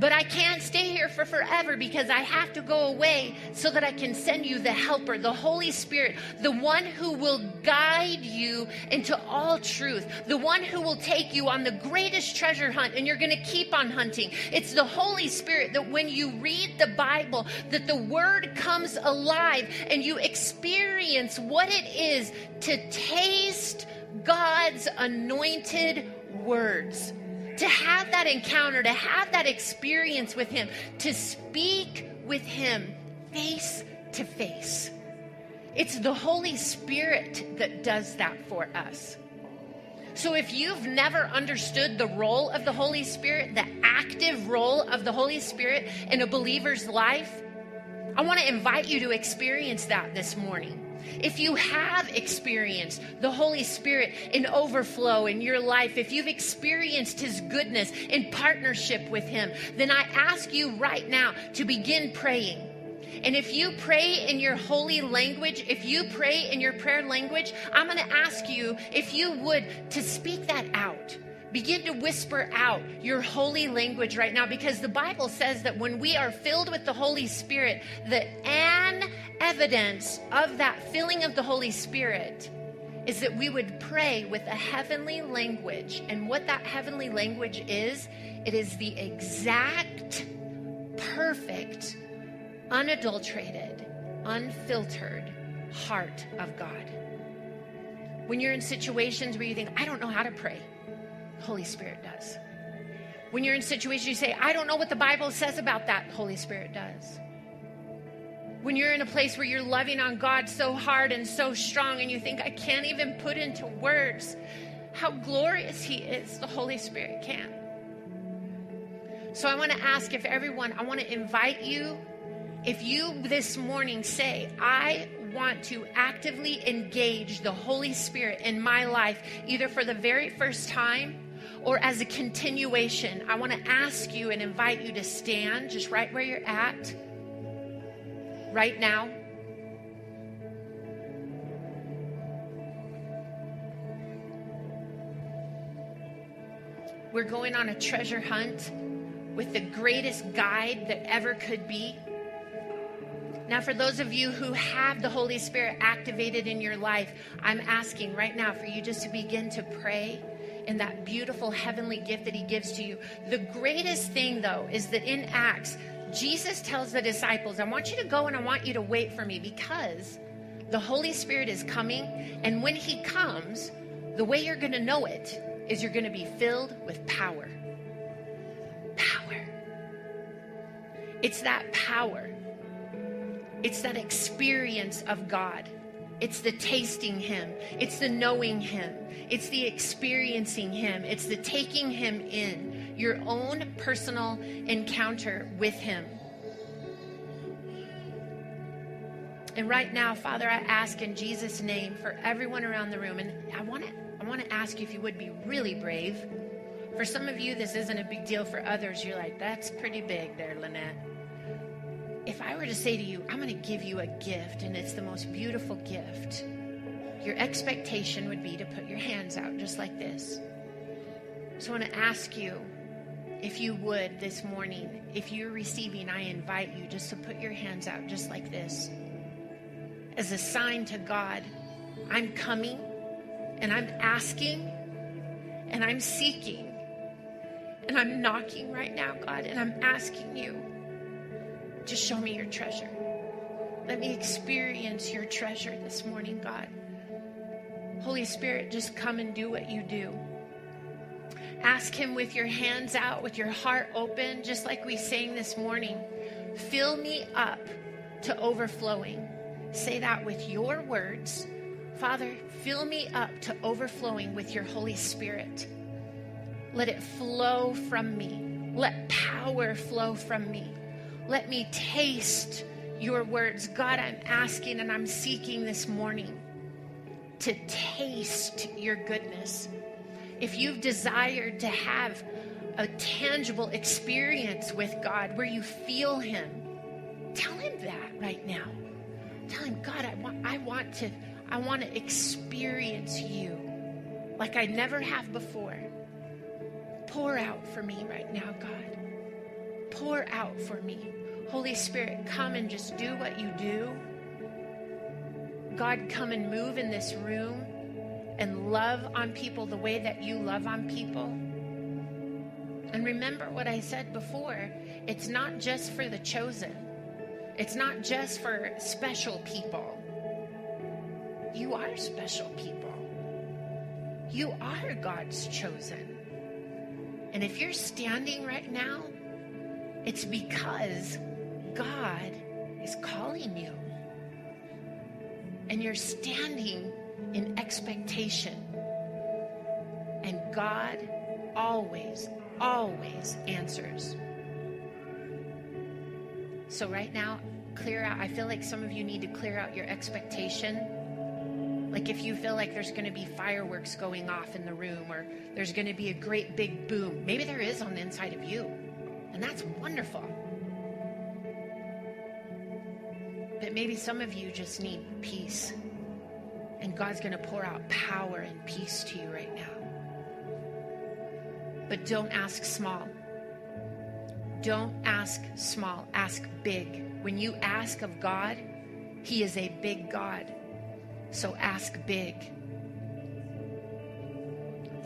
But I can't stay here for forever, because I have to go away so that I can send you the helper, the Holy Spirit, the one who will guide you into all truth, the one who will take you on the greatest treasure hunt, and you're going to keep on hunting. It's the Holy Spirit that when you read the Bible, that the word comes alive and you experience what it is to taste God's anointed words, to have that encounter, to have that experience with him, to speak with him face to face. It's the Holy Spirit that does that for us. So if you've never understood the role of the Holy Spirit, the active role of the Holy Spirit in a believer's life, I want to invite you to experience that this morning. If you have experienced the Holy Spirit in overflow in your life, if you've experienced his goodness in partnership with him, then I ask you right now to begin praying. And if you pray in your holy language, if you pray in your prayer language, I'm going to ask you, if you would, to speak that out. Begin to whisper out your holy language right now, because the Bible says that when we are filled with the Holy Spirit, that an evidence of that filling of the Holy Spirit is that we would pray with a heavenly language. And what that heavenly language is, it is the exact, perfect, unadulterated, unfiltered heart of God. When you're in situations where you think, I don't know how to pray, Holy Spirit does. When you're in situations you say, I don't know what the Bible says about that, Holy Spirit does. When you're in a place where you're loving on God so hard and so strong and you think, I can't even put into words how glorious he is, the Holy Spirit can. So I want to ask if everyone, I want to invite you, if you this morning say, I want to actively engage the Holy Spirit in my life, either for the very first time or as a continuation, I want to ask you and invite you to stand just right where you're at right now. We're going on a treasure hunt with the greatest guide that ever could be. Now, for those of you who have the Holy Spirit activated in your life, I'm asking right now for you just to begin to pray and that beautiful heavenly gift that he gives to you. The greatest thing, though, is that in Acts, Jesus tells the disciples, I want you to go and I want you to wait for me, because the Holy Spirit is coming. And when he comes, the way you're going to know it is you're going to be filled with power. Power. It's that power. It's that experience of God. It's the tasting him. It's the knowing him. It's the experiencing him. It's the taking him in. Your own personal encounter with him. And right now, Father, I ask in Jesus' name for everyone around the room. And I want to I want to ask you if you would be really brave. For some of you, this isn't a big deal. For others, you're like, that's pretty big there, Lynette. If I were to say to you, I'm going to give you a gift, and it's the most beautiful gift, your expectation would be to put your hands out just like this. So I want to ask you, if you would this morning, if you're receiving, I invite you just to put your hands out just like this. As a sign to God, I'm coming, and I'm asking, and I'm seeking, and I'm knocking right now, God, and I'm asking you to show me your treasure. Let me experience your treasure this morning, God. Holy Spirit, just come and do what you do. Ask him with your hands out, with your heart open, just like we sang this morning. Fill me up to overflowing. Say that with your words. Father, fill me up to overflowing with your Holy Spirit. Let it flow from me. Let power flow from me. Let me taste your words. God, I'm asking and I'm seeking this morning to taste your goodness. If you've desired to have a tangible experience with God where you feel him, tell him that right now. Tell him, God, I want, I want to, I want to experience you like I never have before. Pour out for me right now, God. Pour out for me. Holy Spirit, come and just do what you do. God, come and move in this room and love on people the way that you love on people. And remember what I said before, it's not just for the chosen. It's not just for special people. You are special people. You are God's chosen. And if you're standing right now, it's because God is calling you. And you're standing in expectation. And God always, always answers. So right now, clear out. I feel like some of you need to clear out your expectation. Like if you feel like there's going to be fireworks going off in the room, or there's going to be a great big boom. Maybe there is on the inside of you. And that's wonderful. But maybe some of you just need peace. And God's going to pour out power and peace to you right now. But don't ask small. Don't ask small. Ask big. When you ask of God, he is a big God. So ask big.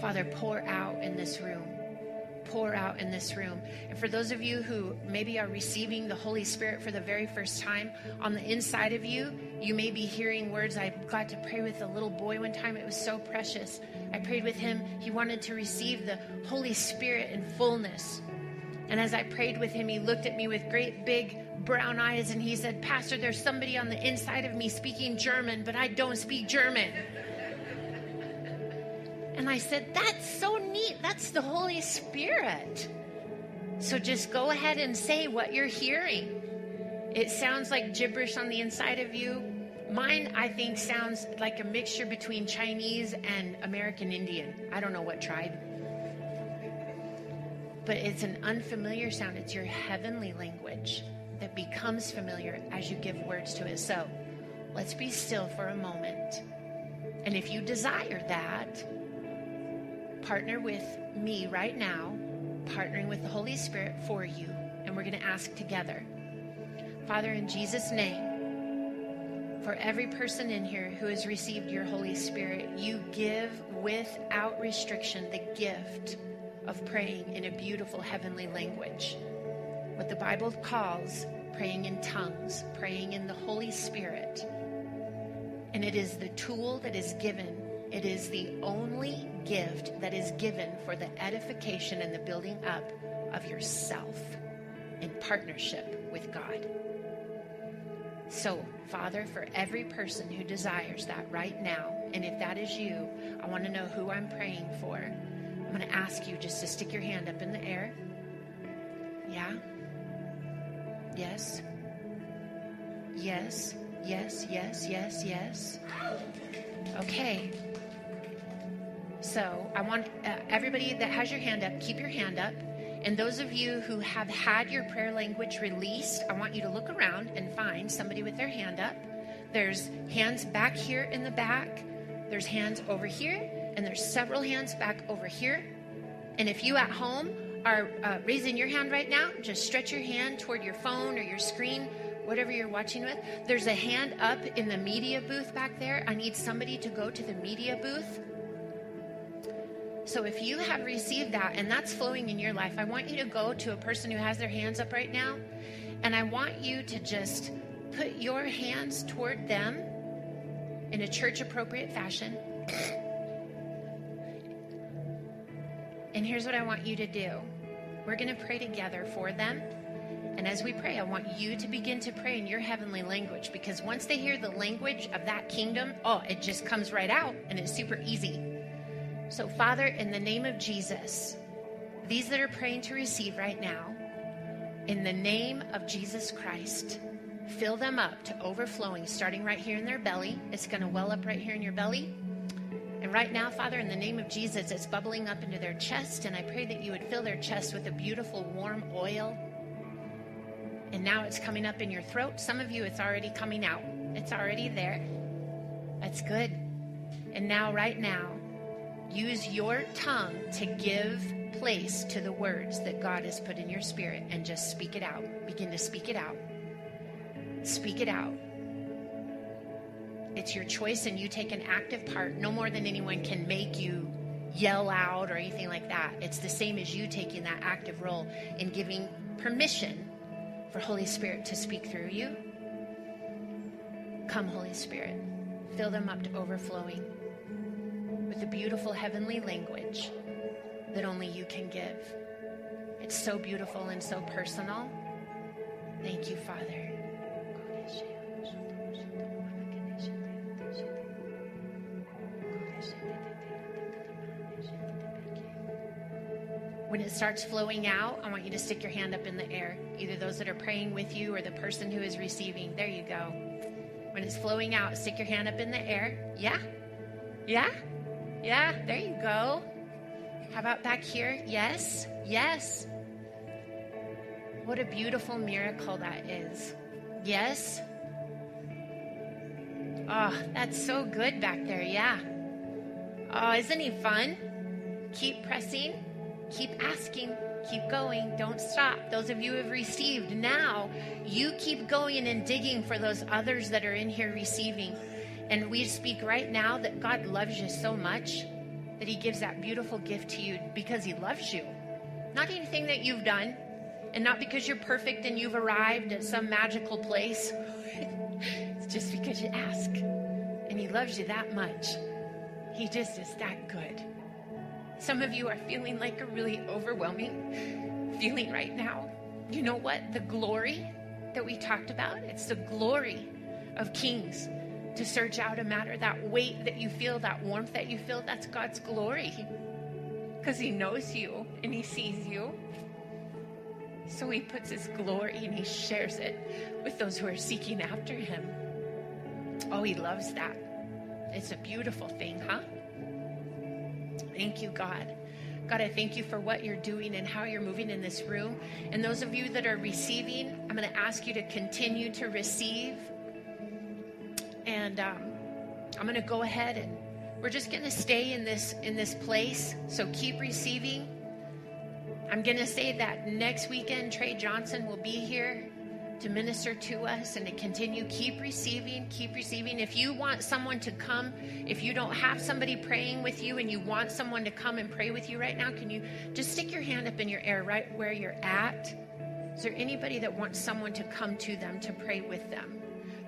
Father, pour out in this room. Pour out in this room. And for those of you who maybe are receiving the Holy Spirit for the very first time, on the inside of you, you may be hearing words. I got to pray with a little boy one time. It was so precious. I prayed with him. He wanted to receive the Holy Spirit in fullness. And as I prayed with him, he looked at me with great big brown eyes and he said, Pastor, there's somebody on the inside of me speaking German, but I don't speak German. And I said, that's so neat. That's the Holy Spirit. So just go ahead and say what you're hearing. It sounds like gibberish on the inside of you. Mine, I think, sounds like a mixture between Chinese and American Indian. I don't know what tribe. But it's an unfamiliar sound. It's your heavenly language that becomes familiar as you give words to it. So let's be still for a moment. And if you desire that, partner with me right now, partnering with the Holy Spirit for you, and we're going to ask together. Father, in Jesus' name, For every person in here who has received your Holy Spirit, you give without restriction the gift of praying in a beautiful heavenly language. What the Bible calls praying in tongues, praying in the Holy Spirit. And it is the tool that is given. It is the only gift that is given for the edification and the building up of yourself in partnership with God. So, Father, for every person who desires that right now, and if that is you, I want to know who I'm praying for. I'm going to ask you just to stick your hand up in the air. Yeah? Yes? Yes? Yes, yes, yes, yes. Okay. So, I want uh, everybody that has your hand up, keep your hand up. And those of you who have had your prayer language released, I want you to look around and find somebody with their hand up. There's hands back here in the back. There's hands over here. And there's several hands back over here. And if you at home are uh, raising your hand right now, just stretch your hand toward your phone or your screen, whatever you're watching with. There's a hand up in the media booth back there. I need somebody to go to the media booth. So if you have received that and that's flowing in your life, I want you to go to a person who has their hands up right now, and I want you to just put your hands toward them in a church-appropriate fashion. And here's what I want you to do. We're going to pray together for them. And as we pray, I want you to begin to pray in your heavenly language, because once they hear the language of that kingdom, oh, it just comes right out and it's super easy. So, Father, in the name of Jesus, these that are praying to receive right now, in the name of Jesus Christ, fill them up to overflowing, starting right here in their belly. It's going to well up right here in your belly. And right now, Father, in the name of Jesus, it's bubbling up into their chest, and I pray that you would fill their chest with a beautiful warm oil. And now it's coming up in your throat. Some of you, it's already coming out. It's already there. That's good. And now, right now, use your tongue to give place to the words that God has put in your spirit, and just speak it out. Begin to speak it out. Speak it out. It's your choice, and you take an active part. No more than anyone can make you yell out or anything like that. It's the same as you taking that active role in giving permission for Holy Spirit to speak through you. Come, Holy Spirit, fill them up to overflowing with the beautiful heavenly language that only you can give. It's so beautiful and so personal. Thank you, Father. When it starts flowing out, I want you to stick your hand up in the air, either those that are praying with you or the person who is receiving. There you go. When it's flowing out, stick your hand up in the air. Yeah? Yeah? Yeah, there you go. How about back here? Yes, yes. What a beautiful miracle that is. Yes. Oh, that's so good back there, yeah. Oh, isn't he fun? Keep pressing. Keep asking, keep going, don't stop. Those of you who have received now, you keep going and digging for those others that are in here receiving. And we speak right now that God loves you so much that he gives that beautiful gift to you because he loves you. Not anything that you've done, and not because you're perfect and you've arrived at some magical place. It's just because you ask, and he loves you that much. He just is that good. Some of you are feeling like a really overwhelming feeling right now. You know what? The glory that we talked about, it's the glory of kings to search out a matter. That weight that you feel, that warmth that you feel, that's God's glory, because he knows you and he sees you. So he puts his glory and he shares it with those who are seeking after him. Oh, he loves that. It's a beautiful thing, huh? Thank you, God. God, I thank you for what you're doing and how you're moving in this room. And those of you that are receiving, I'm going to ask you to continue to receive. And um, I'm going to go ahead and we're just going to stay in this in this place. So keep receiving. I'm going to say that next weekend, Trey Johnson will be here. to minister to us and to continue. Keep receiving, keep receiving. If you want someone to come, if you don't have somebody praying with you and you want someone to come and pray with you right now, can you just stick your hand up in your air right where you're at? Is there anybody that wants someone to come to them to pray with them?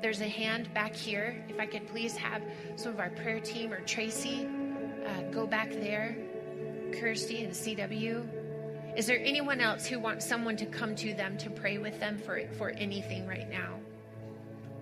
There's a hand back here. If I could please have some of our prayer team or Tracy uh, go back there, Kirstie and C W. Is there anyone else who wants someone to come to them to pray with them for, for anything right now?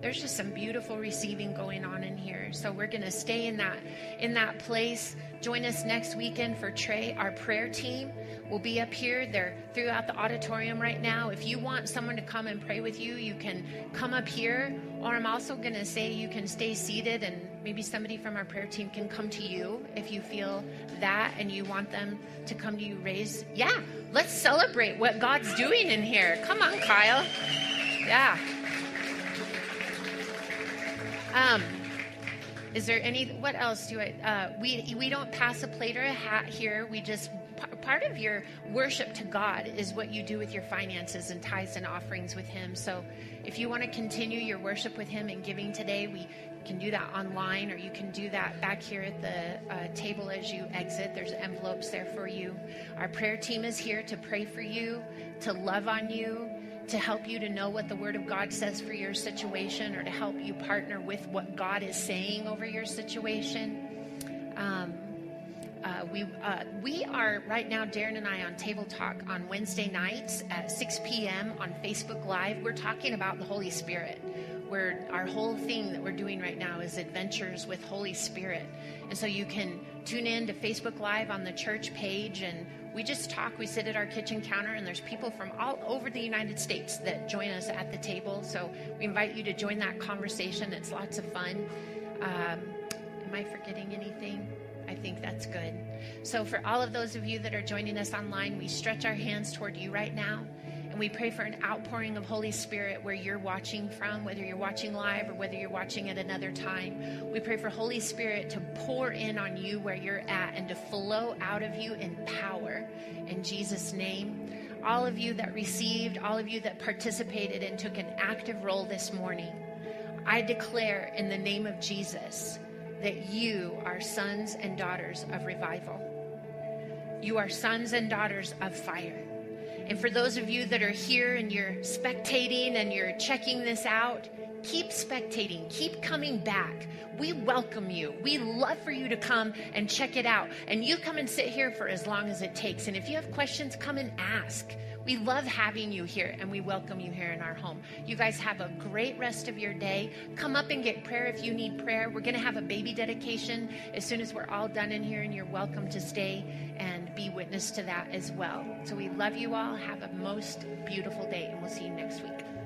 There's just some beautiful receiving going on in here. So we're going to stay in that, in that place. Join us next weekend for Trey. Our prayer team will be up here. They're throughout the auditorium right now. If you want someone to come and pray with you, you can come up here. Or I'm also going to say you can stay seated, and maybe somebody from our prayer team can come to you if you feel that and you want them to come to you. Raise, yeah, let's celebrate what God's doing in here. Come on, Kyle. Yeah. Um, is there any, what else do I, uh, we, we don't pass a plate or a hat here. We just, p- part of your worship to God is what you do with your finances and tithes and offerings with him. So if you want to continue your worship with him and giving today, we can do that online, or you can do that back here at the uh, table as you exit. There's envelopes there for you. Our prayer team is here to pray for you, to love on you, to help you to know what the Word of God says for your situation, or to help you partner with what God is saying over your situation. Um, uh, we uh, we are right now, Darren and I, on Table Talk on Wednesday nights at six p.m. on Facebook Live. We're talking about the Holy Spirit. We're, our whole thing that we're doing right now is Adventures with Holy Spirit. And so you can tune in to Facebook Live on the church page, and we just talk. We sit at our kitchen counter, and there's people from all over the United States that join us at the table. So we invite you to join that conversation. It's lots of fun. Um, am I forgetting anything? I think that's good. So for all of those of you that are joining us online, we stretch our hands toward you right now, and we pray for an outpouring of Holy Spirit where you're watching from, whether you're watching live or whether you're watching at another time. We pray for Holy Spirit to pour in on you where you're at and to flow out of you in power. In Jesus' name, all of you that received, all of you that participated and took an active role this morning, I declare in the name of Jesus that you are sons and daughters of revival. You are sons and daughters of fire. And for those of you that are here and you're spectating and you're checking this out, keep spectating, keep coming back. We welcome you. We love for you to come and check it out. And you come and sit here for as long as it takes. And if you have questions, come and ask. We love having you here, and we welcome you here in our home. You guys have a great rest of your day. Come up and get prayer if you need prayer. We're going to have a baby dedication as soon as we're all done in here, and you're welcome to stay and be witness to that as well. So we love you all. Have a most beautiful day, and we'll see you next week.